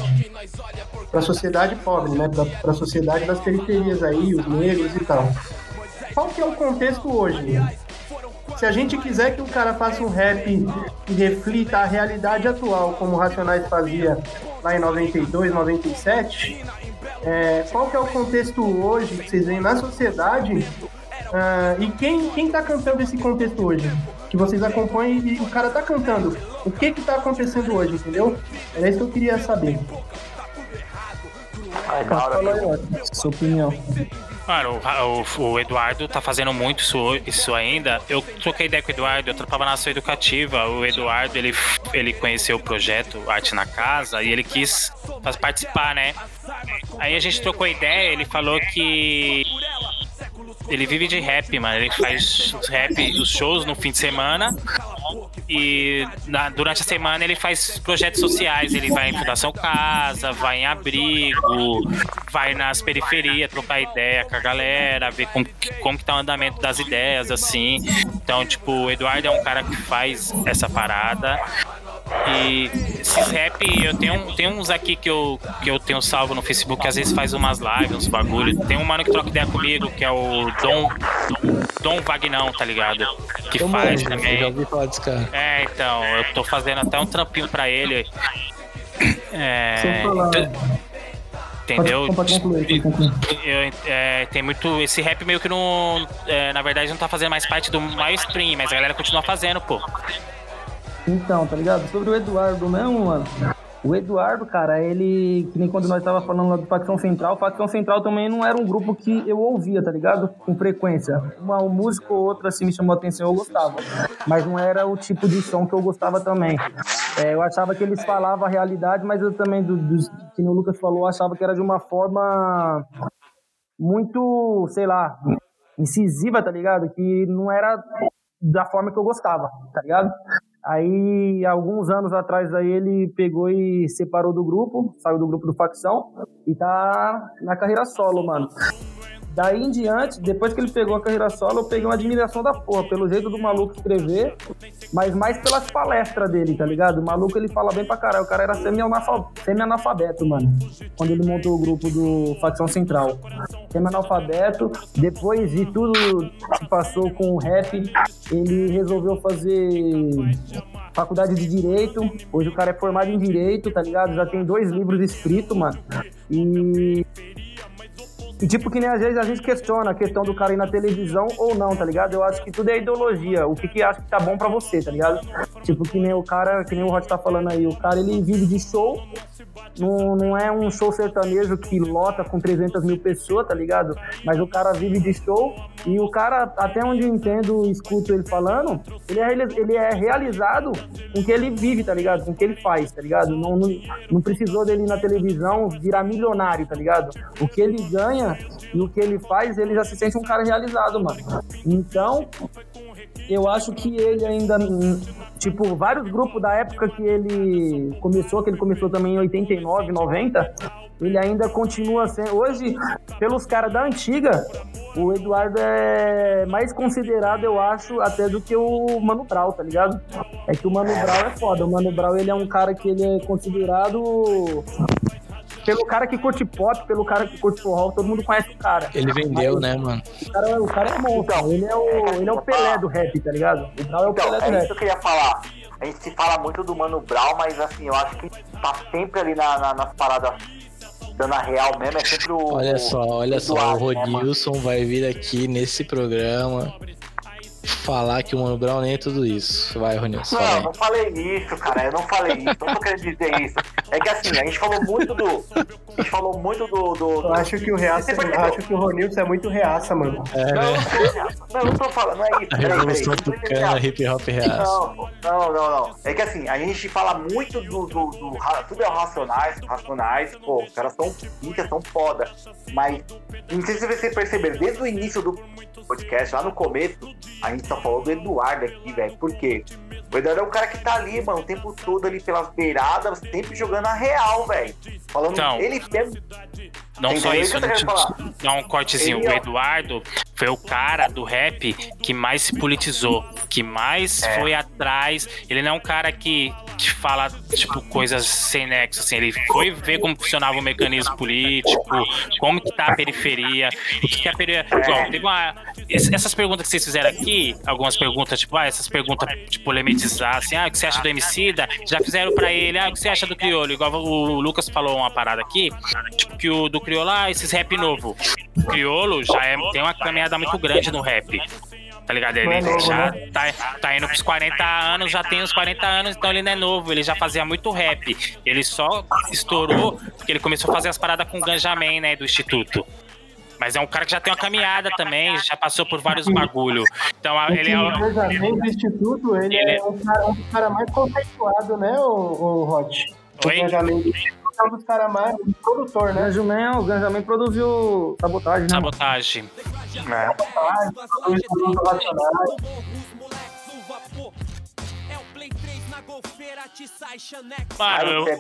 pobre, né? Para a sociedade das periferias aí, os negros e tal. Qual que é o contexto hoje, né? Se a gente quiser que o cara faça um rap que reflita a realidade atual, como o Racionais fazia lá em 92, 97, qual que é o contexto hoje que vocês veem na sociedade e quem tá cantando esse contexto hoje? Que vocês acompanhem e o cara tá cantando. O que tá acontecendo hoje, entendeu? Era isso que eu queria saber. Sua opinião. Mano, o Eduardo tá fazendo muito isso ainda. Eu troquei ideia com o Eduardo, eu trabalhava na ação educativa. O Eduardo, ele conheceu o projeto Arte na Casa e ele quis participar, né? Aí a gente trocou ideia, ele falou que ele vive de rap, mano. Ele faz os rap, os shows no fim de semana. E durante a semana ele faz projetos sociais, ele vai em Fundação Casa, vai em abrigo, vai nas periferias trocar ideia com a galera, ver como que tá o andamento das ideias, assim. Então, tipo, o Eduardo é um cara que faz essa parada. E esses rap, eu tenho uns aqui que eu tenho salvo no Facebook, que às vezes faz umas lives, uns bagulho. Tem um mano que troca ideia comigo, que é o Dom Vagnão, tá ligado? Que eu faz mesmo, também. Já ouvi falar desse cara. É, então, eu tô fazendo até um trampinho pra ele. É. Entendeu? Tem muito. Esse rap meio que não. Na verdade não tá fazendo mais parte do mainstream, mas a galera continua fazendo, pô. Então, tá ligado? Sobre o Eduardo mesmo, mano. O Eduardo, cara, ele... Que nem quando nós tava falando lá do Facção Central. O Facção Central também não era um grupo que eu ouvia, tá ligado? Com frequência. Um músico ou outro, assim, me chamou a atenção, eu gostava. Mas não era o tipo de som que eu gostava também. Eu achava que eles falavam a realidade, mas eu também, que o Lucas falou, achava que era de uma forma muito, sei lá, incisiva, tá ligado? Que não era da forma que eu gostava, tá ligado? Aí, alguns anos atrás, aí ele pegou e separou do grupo, saiu do grupo do Facção e tá na carreira solo, mano. Daí em diante, depois que ele pegou a carreira solo, eu peguei uma admiração da porra, pelo jeito do maluco escrever, mas mais pelas palestras dele, tá ligado? O maluco, ele fala bem pra caralho, o cara era semi-analfabeto, mano, quando ele montou o grupo do Facção Central. Semi-analfabeto, depois de tudo que passou com o rap, ele resolveu fazer faculdade de Direito, hoje o cara é formado em Direito, tá ligado? Já tem 2 livros escritos, mano, e tipo que nem às vezes a gente questiona a questão do cara ir na televisão ou não, tá ligado? Eu acho que tudo é ideologia, o que acha que tá bom pra você, tá ligado? Tipo que nem o cara, que nem o Rod tá falando aí, o cara ele vive de show, não é um show sertanejo que lota com 300 mil pessoas, tá ligado? Mas o cara vive de show e o cara, até onde eu entendo e escuto ele falando, ele é realizado com o que ele vive, tá ligado? Com o que ele faz, tá ligado? Não precisou dele ir na televisão virar milionário, tá ligado? O que ele ganha e o que ele faz, ele já se sente um cara realizado, mano. Então, eu acho que ele ainda... Tipo, vários grupos da época que ele começou também em 89, 90, ele ainda continua sendo... Hoje, pelos caras da antiga, o Eduardo é mais considerado, eu acho, até do que o Mano Brown, tá ligado? É que o Mano Brown é foda. O Mano Brown, ele é um cara que ele é considerado... Pelo cara que curte pop, pelo cara que curte forró, todo mundo conhece o cara. Ele vendeu, né, mano? O cara é bom, então, ele é o Pelé do rap, tá ligado? O Brown é o Pelé do rap. É isso que eu queria falar. A gente se fala muito do Mano Brown, mas assim, eu acho que tá sempre ali nas paradas dando a real mesmo, é sempre o... Olha só, o Rodilson vai vir aqui nesse programa falar que o Mano Brown nem é tudo isso. Vai, Ronilson. Não, não falei isso, cara. Eu não falei isso. Não tô querendo dizer isso. É que assim, a gente falou muito do... Eu acho que o reaça... acho que o Ronilson é muito reaça, mano. É, não, né? Não tô falando. Não é isso. Revolução Tucana, hip hop reaça. Não. É que assim, a gente fala muito do tudo é Racionais, pô, os caras são pica, são foda. Mas, não sei se vocês perceberam, desde o início do podcast, lá no começo, a gente só falou do Eduardo aqui, velho. Por quê? O Eduardo é um cara que tá ali, mano, o tempo todo ali pelas beiradas, sempre jogando a real, velho. Falando então, ele mesmo. Não só isso, dá um cortezinho. Ele, o Eduardo foi o cara do rap que mais se politizou, que mais foi atrás. Ele não é um cara que fala, tipo, coisas sem nexo, assim. Ele foi ver como funcionava o mecanismo político, como que tá a periferia, o que é a periferia... Bom, teve uma... Essas perguntas que vocês fizeram aqui, algumas perguntas, tipo, essas perguntas de polemizar, assim, o que você acha do Emicida? Já fizeram pra ele, o que você acha do Criolo? Igual o Lucas falou uma parada aqui, tipo, que o do Criolo, esses rap novo. O Criolo já tem uma caminhada muito grande no rap. Tá ligado? Ele já tá indo pros 40 anos, já tem uns 40 anos, então ele não é novo, ele já fazia muito rap. Ele só estourou porque ele começou a fazer as paradas com o Ganja Man, né, do Instituto. Mas é um cara que já tem uma caminhada também, já passou por vários bagulho. Então, ele é o Ganja Man do Instituto, ele é um cara mais conceituado, né, o Hot? O Ganja Man do Instituto. É um dos caras mais produtor, né? O Ganja Man produziu Sabotagem, né? Sabotagem. Mano, é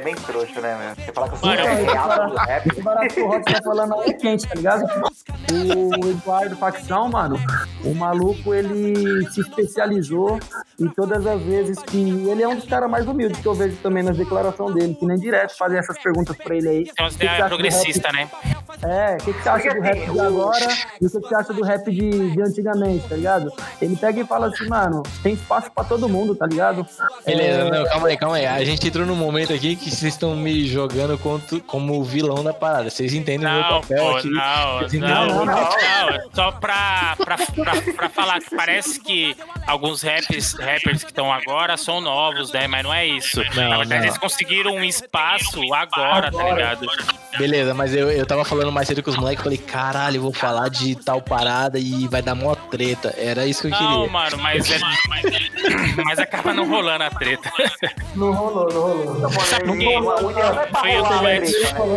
bem trouxa, né, mano? Você fala que eu sou real do rap. O Rock tá falando aí quente, tá ligado? O Eduardo Facção, mano, o maluco, ele se especializou em todas as vezes que... Ele é um dos caras mais humildes que eu vejo também nas declarações dele, que nem direto fazem essas perguntas pra ele aí. Então você é progressista, né? É, o que você acha do rap de agora e o que você acha do rap de antigamente, tá ligado? Ele pega e fala assim, mano, tem espaço pra todo mundo, tá ligado? Beleza, não, calma aí. A gente entrou num momento aqui que vocês estão me jogando como o vilão da parada. Vocês entendem o meu papel aqui? Não. Só pra falar, parece que alguns rappers que estão agora são novos, né? Mas não é isso. Na verdade, eles conseguiram um espaço agora, tá ligado? Beleza, mas eu tava falando mais cedo com os moleques, falei, caralho, eu vou falar de tal parada e vai dar mó treta. Era isso que eu queria. Não, mano, mas acaba não rolando a treta. Não rolou.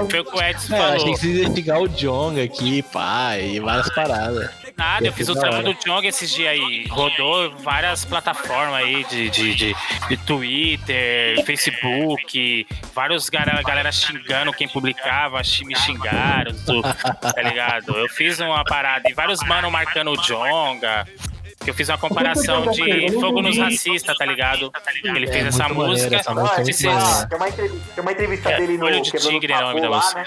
Foi o que o Edson falou. A gente precisa investigar o Djonga aqui, pai, e várias paradas. Nada, eu fiz o trampo do Djonga esses dias aí. Rodou várias plataformas aí de Twitter, Facebook, vários galera xingando quem publicava, me xingaram, tudo, tá ligado? Eu fiz uma parada e vários mano marcando o Djonga. Eu fiz uma comparação de Fogo nos Racistas, tá ligado? Ele fez essa música. Tem uma entrevista dele no Olho de Tigre, é o nome da música.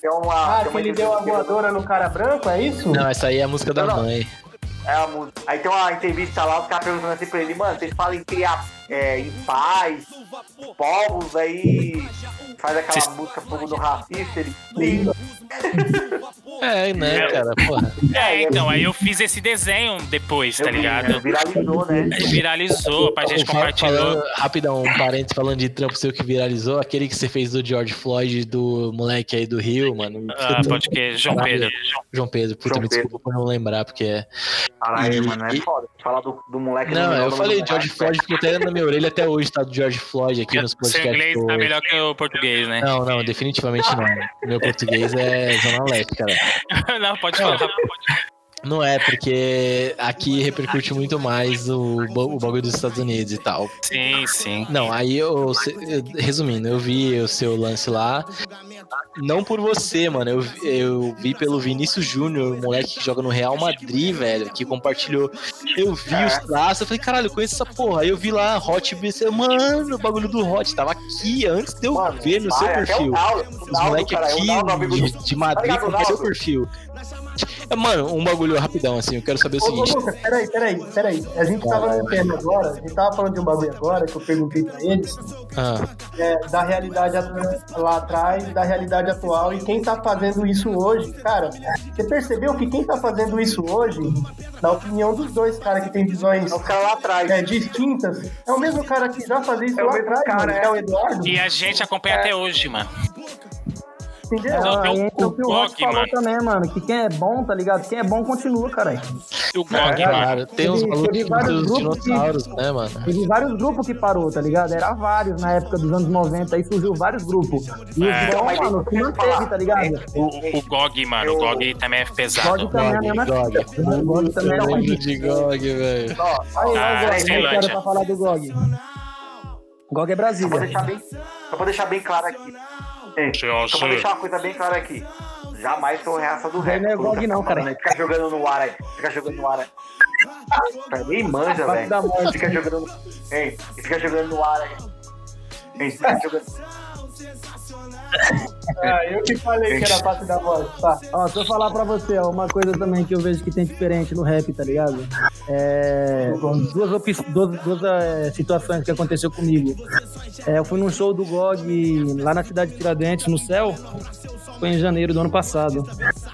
Que ele deu a voadora no cara branco, é isso? Não, essa aí é a música da mãe. É a música. Aí tem uma entrevista lá, os caras perguntando assim pra ele, mano, vocês falam em criar em paz, povos, aí faz aquela música Fogo do Racista, ele liga. Né, cara, porra. Então, aí eu fiz esse desenho depois, tá ligado? Viralizou, né? Viralizou, pra gente compartilhar. Rapidão, um parênteses falando de trampo seu que viralizou, aquele que você fez do George Floyd, do moleque aí do Rio, mano. Pode que João Pedro, puta, me desculpa por não lembrar, porque é... Caralho, mano, é foda. Falar do moleque... Não, eu falei George Floyd, porque tá na minha orelha até hoje, tá do George Floyd aqui nos podcasts. Seu inglês tá melhor que o português, né? Não, definitivamente não. Meu português é Zona Leste, cara. Não, pode falar. Não é, porque aqui repercute muito mais o bagulho dos Estados Unidos e tal. Sim. Não, aí resumindo, eu vi o seu lance lá. Não por você, mano. Eu vi pelo Vinícius Júnior, o moleque que joga no Real Madrid, velho, que compartilhou. Eu vi os traços, eu falei, caralho, eu conheço essa porra. Aí eu vi lá, Hot BC, mano, o bagulho do Hot tava aqui antes de eu ver no seu perfil. Os moleques aqui de Madrid com o seu perfil. Mano, um bagulho rapidão, assim, eu quero saber o seguinte. Ô, Lucas, peraí. A gente tava no tema agora, a gente tava falando de um bagulho agora que eu perguntei pra eles. Da realidade lá atrás, da realidade atual e quem tá fazendo isso hoje. Cara, você percebeu que quem tá fazendo isso hoje, na opinião dos dois caras que tem visões lá atrás, distintas, é o mesmo cara que já fazia isso lá atrás, cara, é o Eduardo. E a gente acompanha até hoje, mano. Entendeu? O que o Rock falou também, mano, que quem é bom, tá ligado? Quem é bom continua, caralho. O Gog, mano, tem uns dinossauros, né, mano? Teve vários grupos que parou, tá ligado? Era vários na época dos anos 90, aí surgiu vários grupos. E os bons, mano, se manteve, tá ligado? O Gog, mano, o Gog também é pesado. O Gog também é a mesma coisa. O Gog também é o mesmo de Gog, velho. Aí, pra falar do Gog. Gog é Brasília. Só pra deixar bem claro aqui. Só pra deixar uma coisa bem clara aqui. Jamais sou reaça do rap. Não é Gog não, cara. Fica jogando no ar aí. Nem manja, velho. Fica jogando no ar aí. Eu que falei que era parte da voz, tá? Ó, deixa eu falar pra você, ó, uma coisa também que eu vejo que tem diferente no rap, tá ligado? Duas situações que aconteceu comigo. Eu fui num show do Gog lá na cidade de Tiradentes, no Céu. Foi em janeiro do ano passado.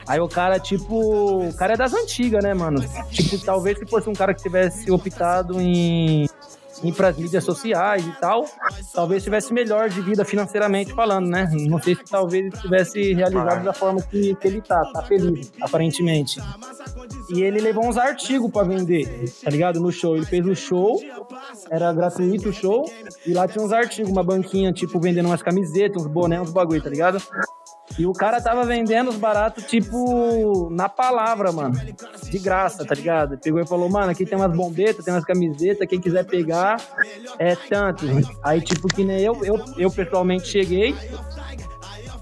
Aí o cara, tipo... O cara é das antigas, né, mano? Tipo, talvez se fosse um cara que tivesse optado em pras mídias sociais e tal, talvez tivesse melhor de vida financeiramente falando, né? Não sei se talvez tivesse realizado da forma que ele tá feliz, aparentemente. E ele levou uns artigos pra vender, tá ligado? No show, ele fez o show, era gratuito o show, e lá tinha uns artigos, uma banquinha, tipo, vendendo umas camisetas, uns boné, uns bagulho, tá ligado? E o cara tava vendendo os baratos, tipo, na palavra, mano. De graça, tá ligado? Pegou e falou, mano, aqui tem umas bombetas, tem umas camisetas, quem quiser pegar é tanto. Aí, tipo, que nem eu pessoalmente cheguei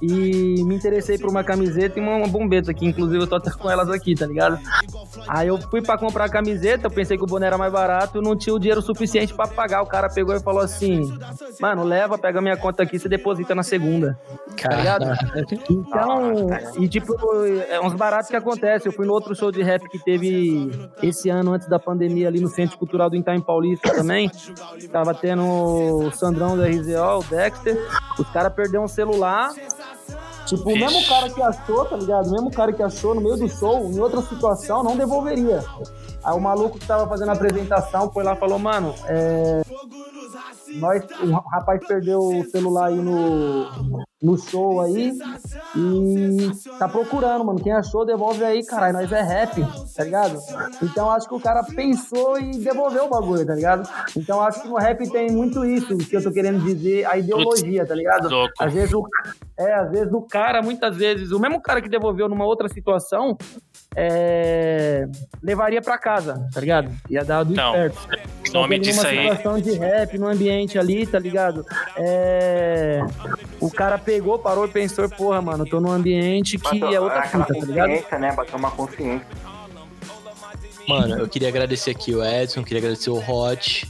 e me interessei por uma camiseta e uma bombeta, que inclusive eu tô até com elas aqui, tá ligado? Aí eu fui pra comprar a camiseta, eu pensei que o boné era mais barato, eu não tinha o dinheiro suficiente pra pagar. O cara pegou e falou assim, mano, leva, pega minha conta aqui, você deposita na segunda. Tá ligado? Então, e tipo, é uns baratos que acontecem. Eu fui no outro show de rap que teve esse ano, antes da pandemia, ali no Centro Cultural do Itaim Paulista também. Tava tendo o Sandrão do RZO, o Dexter. Os caras perderam um celular. Tipo, o mesmo cara que achou, tá ligado? O mesmo cara que achou no meio do show, em outra situação, não devolveria. Aí o maluco que tava fazendo a apresentação foi lá e falou, mano, o rapaz perdeu o celular aí no show aí e tá procurando, mano. Quem achou, devolve aí, caralho. Nós é rap, tá ligado? Então acho que o cara pensou e devolveu o bagulho, tá ligado? Então acho que no rap tem muito isso que eu tô querendo dizer, a ideologia, tá ligado? Às vezes o cara, muitas vezes, o mesmo cara que devolveu numa outra situação levaria pra casa, tá ligado? Ia dar do esperto. Então, numa situação de rap, num ambiente ali, tá ligado? O cara pegou, parou e pensou, porra, mano, tô num ambiente que é outra fita, tá ligado? Né? Bateu uma consciência. Mano, eu queria agradecer aqui o Edson, queria agradecer o Hot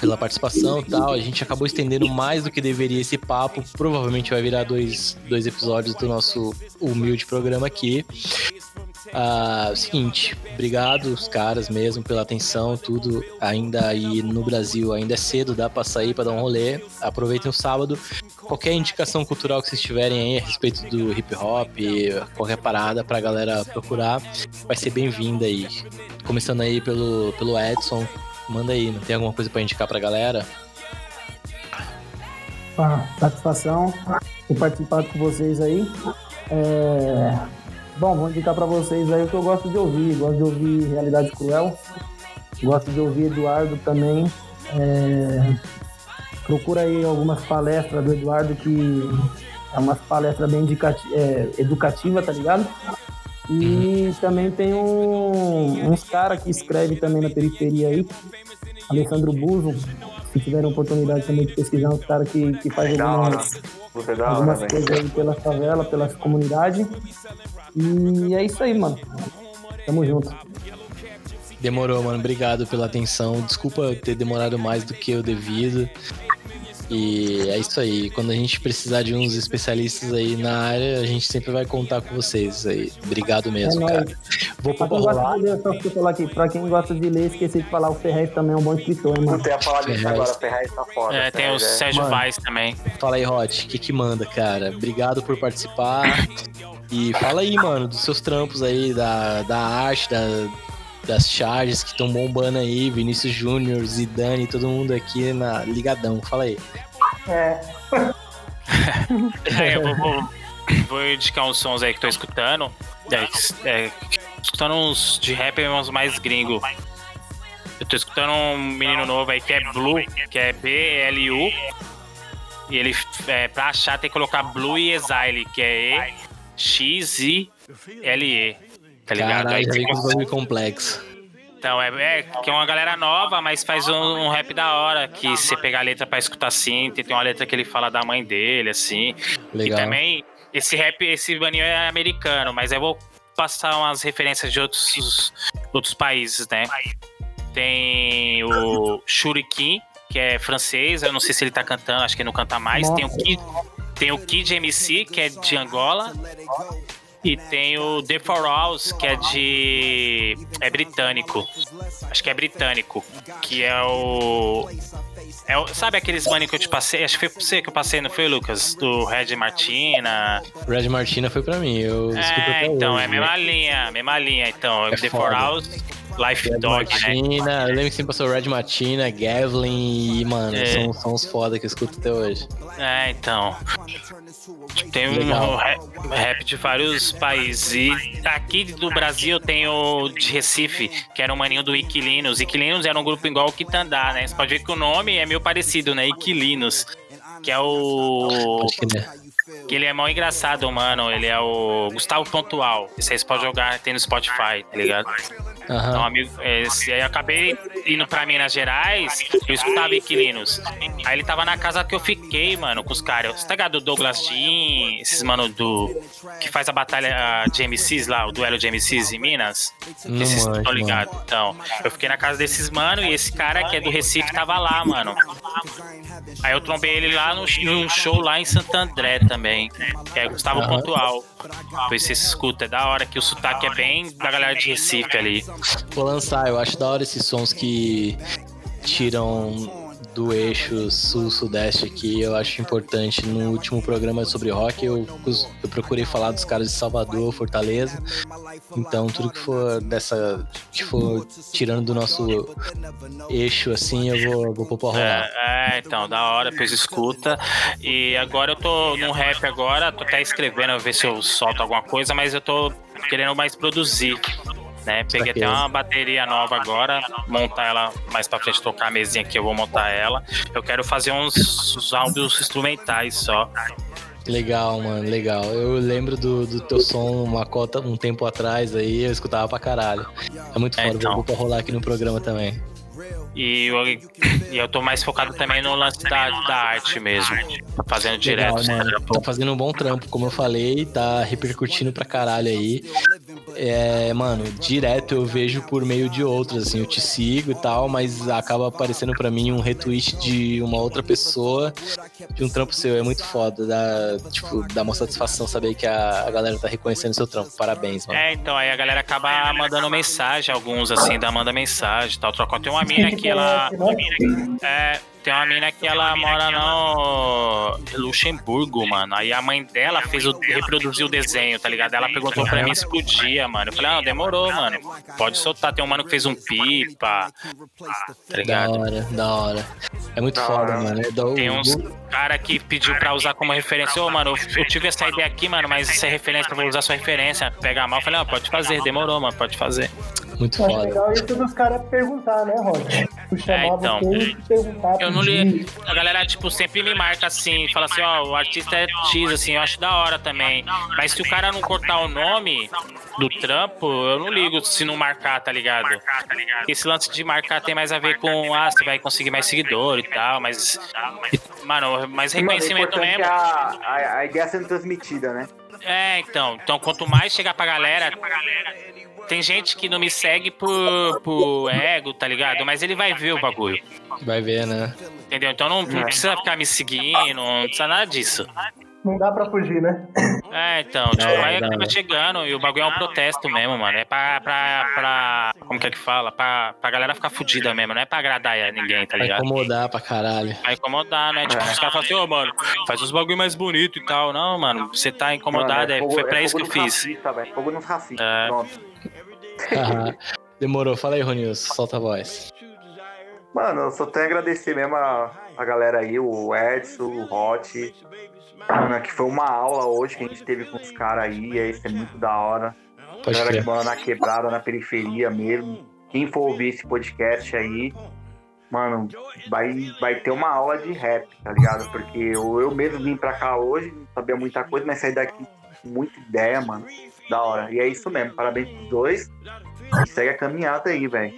pela participação e tal. A gente acabou estendendo mais do que deveria esse papo. Provavelmente vai virar dois episódios do nosso humilde programa aqui. Seguinte, obrigado os caras mesmo pela atenção, tudo. Ainda aí no Brasil, ainda é cedo, dá pra sair, pra dar um rolê. Aproveitem o sábado. Qualquer indicação cultural que vocês tiverem aí a respeito do hip hop, qualquer parada pra galera procurar, vai ser bem-vinda aí. Começando aí pelo Edson, manda aí, não tem alguma coisa pra indicar pra galera? Satisfação por participar com vocês aí. Bom, vou indicar pra vocês aí o que eu gosto de ouvir. Gosto de ouvir Realidade Cruel. Gosto de ouvir Eduardo também. Procura aí algumas palestras do Eduardo, que é umas palestras bem educativa, tá ligado? E também tem uns caras que escrevem também na periferia aí. Alessandro Buzo. Se tiverem oportunidade também de pesquisar, uns caras que fazem algumas coisas aí pela favela, pelas comunidades. E é isso aí, mano. Tamo junto. Demorou, mano. Obrigado pela atenção. Desculpa ter demorado mais do que eu devido. E é isso aí. Quando a gente precisar de uns especialistas aí na área, a gente sempre vai contar com vocês aí. Obrigado mesmo, cara. Vou pra rolar. Pra quem gosta de ler, esqueci de falar, o Ferrez também é um bom escritor, hein, mano? Não tem a falar disso agora, o Ferrez tá foda. É, tem o Sérgio Vaz também. Fala aí, Rod, o que manda, cara? Obrigado por participar. E fala aí, mano, dos seus trampos aí, da arte, das charges que estão bombando aí, Vinícius Júnior, Zidane, todo mundo aqui na ligadão, fala aí. Eu vou indicar uns sons aí que tô escutando, escutando uns de rap, uns mais gringo. Eu tô escutando um menino novo aí que é Blue, que é B-L-U, e ele, pra achar, tem que colocar Blue e Exile, que é E-X-I-L-E. Tá ligado? Caralho, aí tem um bagulho complexo. Então, que é uma galera nova, mas faz um rap da hora, que você pega a letra pra escutar assim, tem uma letra que ele fala da mãe dele, assim. Legal. E também, esse maninho é americano, mas eu vou passar umas referências de outros países, né? Tem o Shuriken, que é francês, eu não sei se ele tá cantando, acho que ele não canta mais. Nossa. Tem o Kid MC, que é de Angola. E tem o The For Alls, que é de... é britânico. Acho que é britânico. Que é o... sabe aqueles manos que eu te passei? Acho que foi pra você que eu passei, não foi, Lucas? Do Red Martina. Red Martina foi pra mim, eu escutei até então, hoje, é a mesma linha, então. É The For Alls, Life Red Dog, Martina, né? Eu lembro que sempre passou Red Martina, Gavlin e, mano, são uns foda que eu escuto até hoje. É, então... tem um rap de vários países. E aqui do Brasil tem o de Recife, que era um maninho do Inquilinos. Inquilinos era um grupo igual o Quitandá, né? Você pode ver que o nome é meio parecido, né? Inquilinos. Que é o... que ele é mó engraçado, mano. Ele é o Gustavo Pontual. Esse aí você pode jogar, tem no Spotify, tá ligado? Uhum. Então, amigo, aí eu acabei indo pra Minas Gerais, eu escutava Inquilinos. Aí ele tava na casa que eu fiquei, mano, com os caras. Você tá ligado? O Douglas Jean, esses mano que faz a batalha de MCs lá, o duelo de MCs em Minas. Esses estão ligados. Então, eu fiquei na casa desses mano e esse cara que é do Recife tava lá, mano. Aí eu trombei ele lá num show lá em Santo André também, que é Gustavo Pontual. Depois você escuta, é da hora que o sotaque é bem da galera de Recife ali. Vou lançar, eu acho da hora esses sons que tiram do eixo sul-sudeste aqui, eu acho importante. No último programa sobre rock, eu procurei falar dos caras de Salvador, Fortaleza. Então, tudo que for tirando do nosso eixo, assim, eu vou pôr pra rolar. Então, da hora, depois escuta. E agora eu tô num rap agora, tô até escrevendo, ver se eu solto alguma coisa, mas eu tô querendo mais produzir. Né? Peguei até uma bateria nova agora, montar ela mais pra frente, tocar a mesinha aqui, eu vou montar ela. Eu quero fazer uns álbuns instrumentais só. Legal, mano, legal. Eu lembro do teu som um tempo atrás aí, eu escutava pra caralho. É muito foda, então. Vou rolar aqui no programa também. E eu tô mais focado também no lance da arte mesmo. Tá fazendo direto. Legal, tá fazendo um bom trampo, como eu falei. Tá repercutindo pra caralho aí. Mano, direto eu vejo por meio de outras, assim. Eu te sigo e tal, mas acaba aparecendo pra mim um retweet de uma outra pessoa de um trampo seu. É muito foda. Dá uma satisfação saber que a galera tá reconhecendo o seu trampo. Parabéns, mano. Então, aí a galera acaba mandando mensagem. Alguns, assim, manda mensagem e tal. Tem uma mina que ela... tem uma mina que ela mora no Luxemburgo, mano. Aí a mãe dela reproduziu o desenho, tá ligado? Ela perguntou pra mim se podia, mano. Eu falei, não, demorou, mano. Pode soltar. Tem um mano que fez um pipa. Tá ligado? Da hora. É muito foda, mano. Tem uns cara que pediu pra usar como referência. Ô, mano, eu tive essa ideia aqui, mano, mas essa referência, eu vou usar sua referência. Pega a mão. Eu falei, pode fazer. Demorou, mano. Pode fazer. Muito foda. É legal isso dos caras perguntar, né, Roger? Então. Eu não li. A galera, tipo, sempre me marca assim, fala assim, o artista é X, assim, eu acho da hora também. Mas se o cara não cortar o nome do trampo, eu não ligo se não marcar, tá ligado? Esse lance de marcar tem mais a ver com, você vai conseguir mais seguidor e tal, mas, mano, mais reconhecimento mesmo. A ideia sendo transmitida, né? Então, quanto mais chegar pra galera... Tem gente que não me segue por ego, tá ligado? Mas ele vai ver o bagulho. Vai ver, né? Entendeu? Então não precisa ficar me seguindo, não precisa nada disso. Não dá pra fugir, né? Vai chegando e o bagulho é um protesto mesmo, mano. É pra como que fala? Pra galera ficar fudida mesmo, não é pra agradar ninguém, tá ligado? Vai incomodar pra caralho. Vai incomodar, né? Tipo, os caras falam assim, ô, mano, faz os bagulho mais bonito e tal. Não, mano, você tá incomodado, foi pra isso que eu fiz. Fogo no racista, pronto. Demorou, fala aí, Ronilson, solta a voz. Mano, eu só tenho a agradecer mesmo a galera aí, o Edson, o Hot, né, que foi uma aula hoje que a gente teve com os caras aí, isso é muito da hora. A galera que mora na quebrada, na periferia mesmo. Quem for ouvir esse podcast aí, mano, vai ter uma aula de rap, tá ligado? Porque eu mesmo vim pra cá hoje, não sabia muita coisa, mas saí daqui com muita ideia, mano. Da hora, e é isso mesmo, parabéns pros dois. Segue a caminhada aí, velho.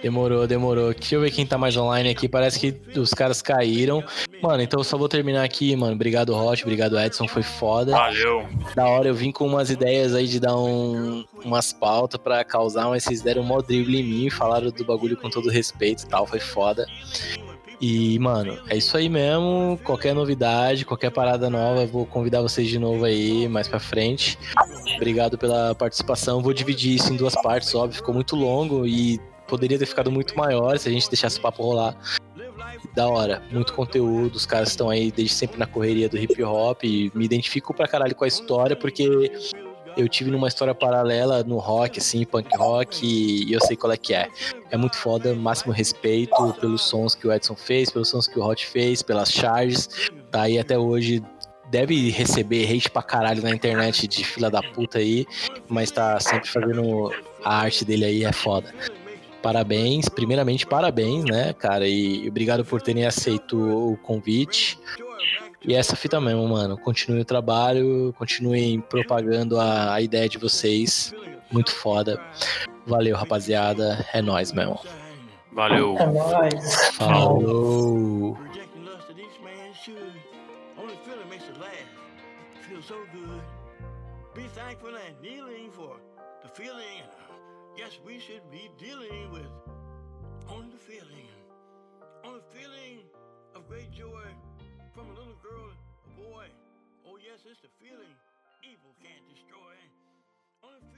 Demorou. Deixa eu ver quem tá mais online aqui. Parece que os caras caíram. Mano, então eu só vou terminar aqui, mano. Obrigado, Rocha, obrigado, Edson, foi foda. Valeu. Da hora, eu vim com umas ideias aí de dar umas pautas pra causar, mas vocês deram um mó drible em mim, falaram do bagulho com todo respeito e tal, foi foda. E, mano, é isso aí mesmo. Qualquer novidade, qualquer parada nova, eu vou convidar vocês de novo aí, mais pra frente. Obrigado pela participação. Vou dividir isso em duas partes, óbvio. Ficou muito longo e poderia ter ficado muito maior se a gente deixasse o papo rolar. Da hora, muito conteúdo. Os caras estão aí desde sempre na correria do hip hop. E me identifico pra caralho com a história, porque eu tive numa história paralela no rock, assim, punk rock, e eu sei qual é que é. É muito foda, máximo respeito pelos sons que o Edson fez, pelos sons que o Hot fez, pelas charges, tá aí até hoje, deve receber hate pra caralho na internet de fila da puta aí, mas tá sempre fazendo a arte dele aí, é foda. Parabéns, primeiramente parabéns, né, cara, e obrigado por terem aceito o convite. E essa fita mesmo, mano. Continue o trabalho, continuem propagando a ideia de vocês. Muito foda. Valeu, rapaziada. É nóis mesmo. Valeu. É nóis. Falou. From a little girl, a boy. Oh yes, it's the feeling evil can't destroy. Only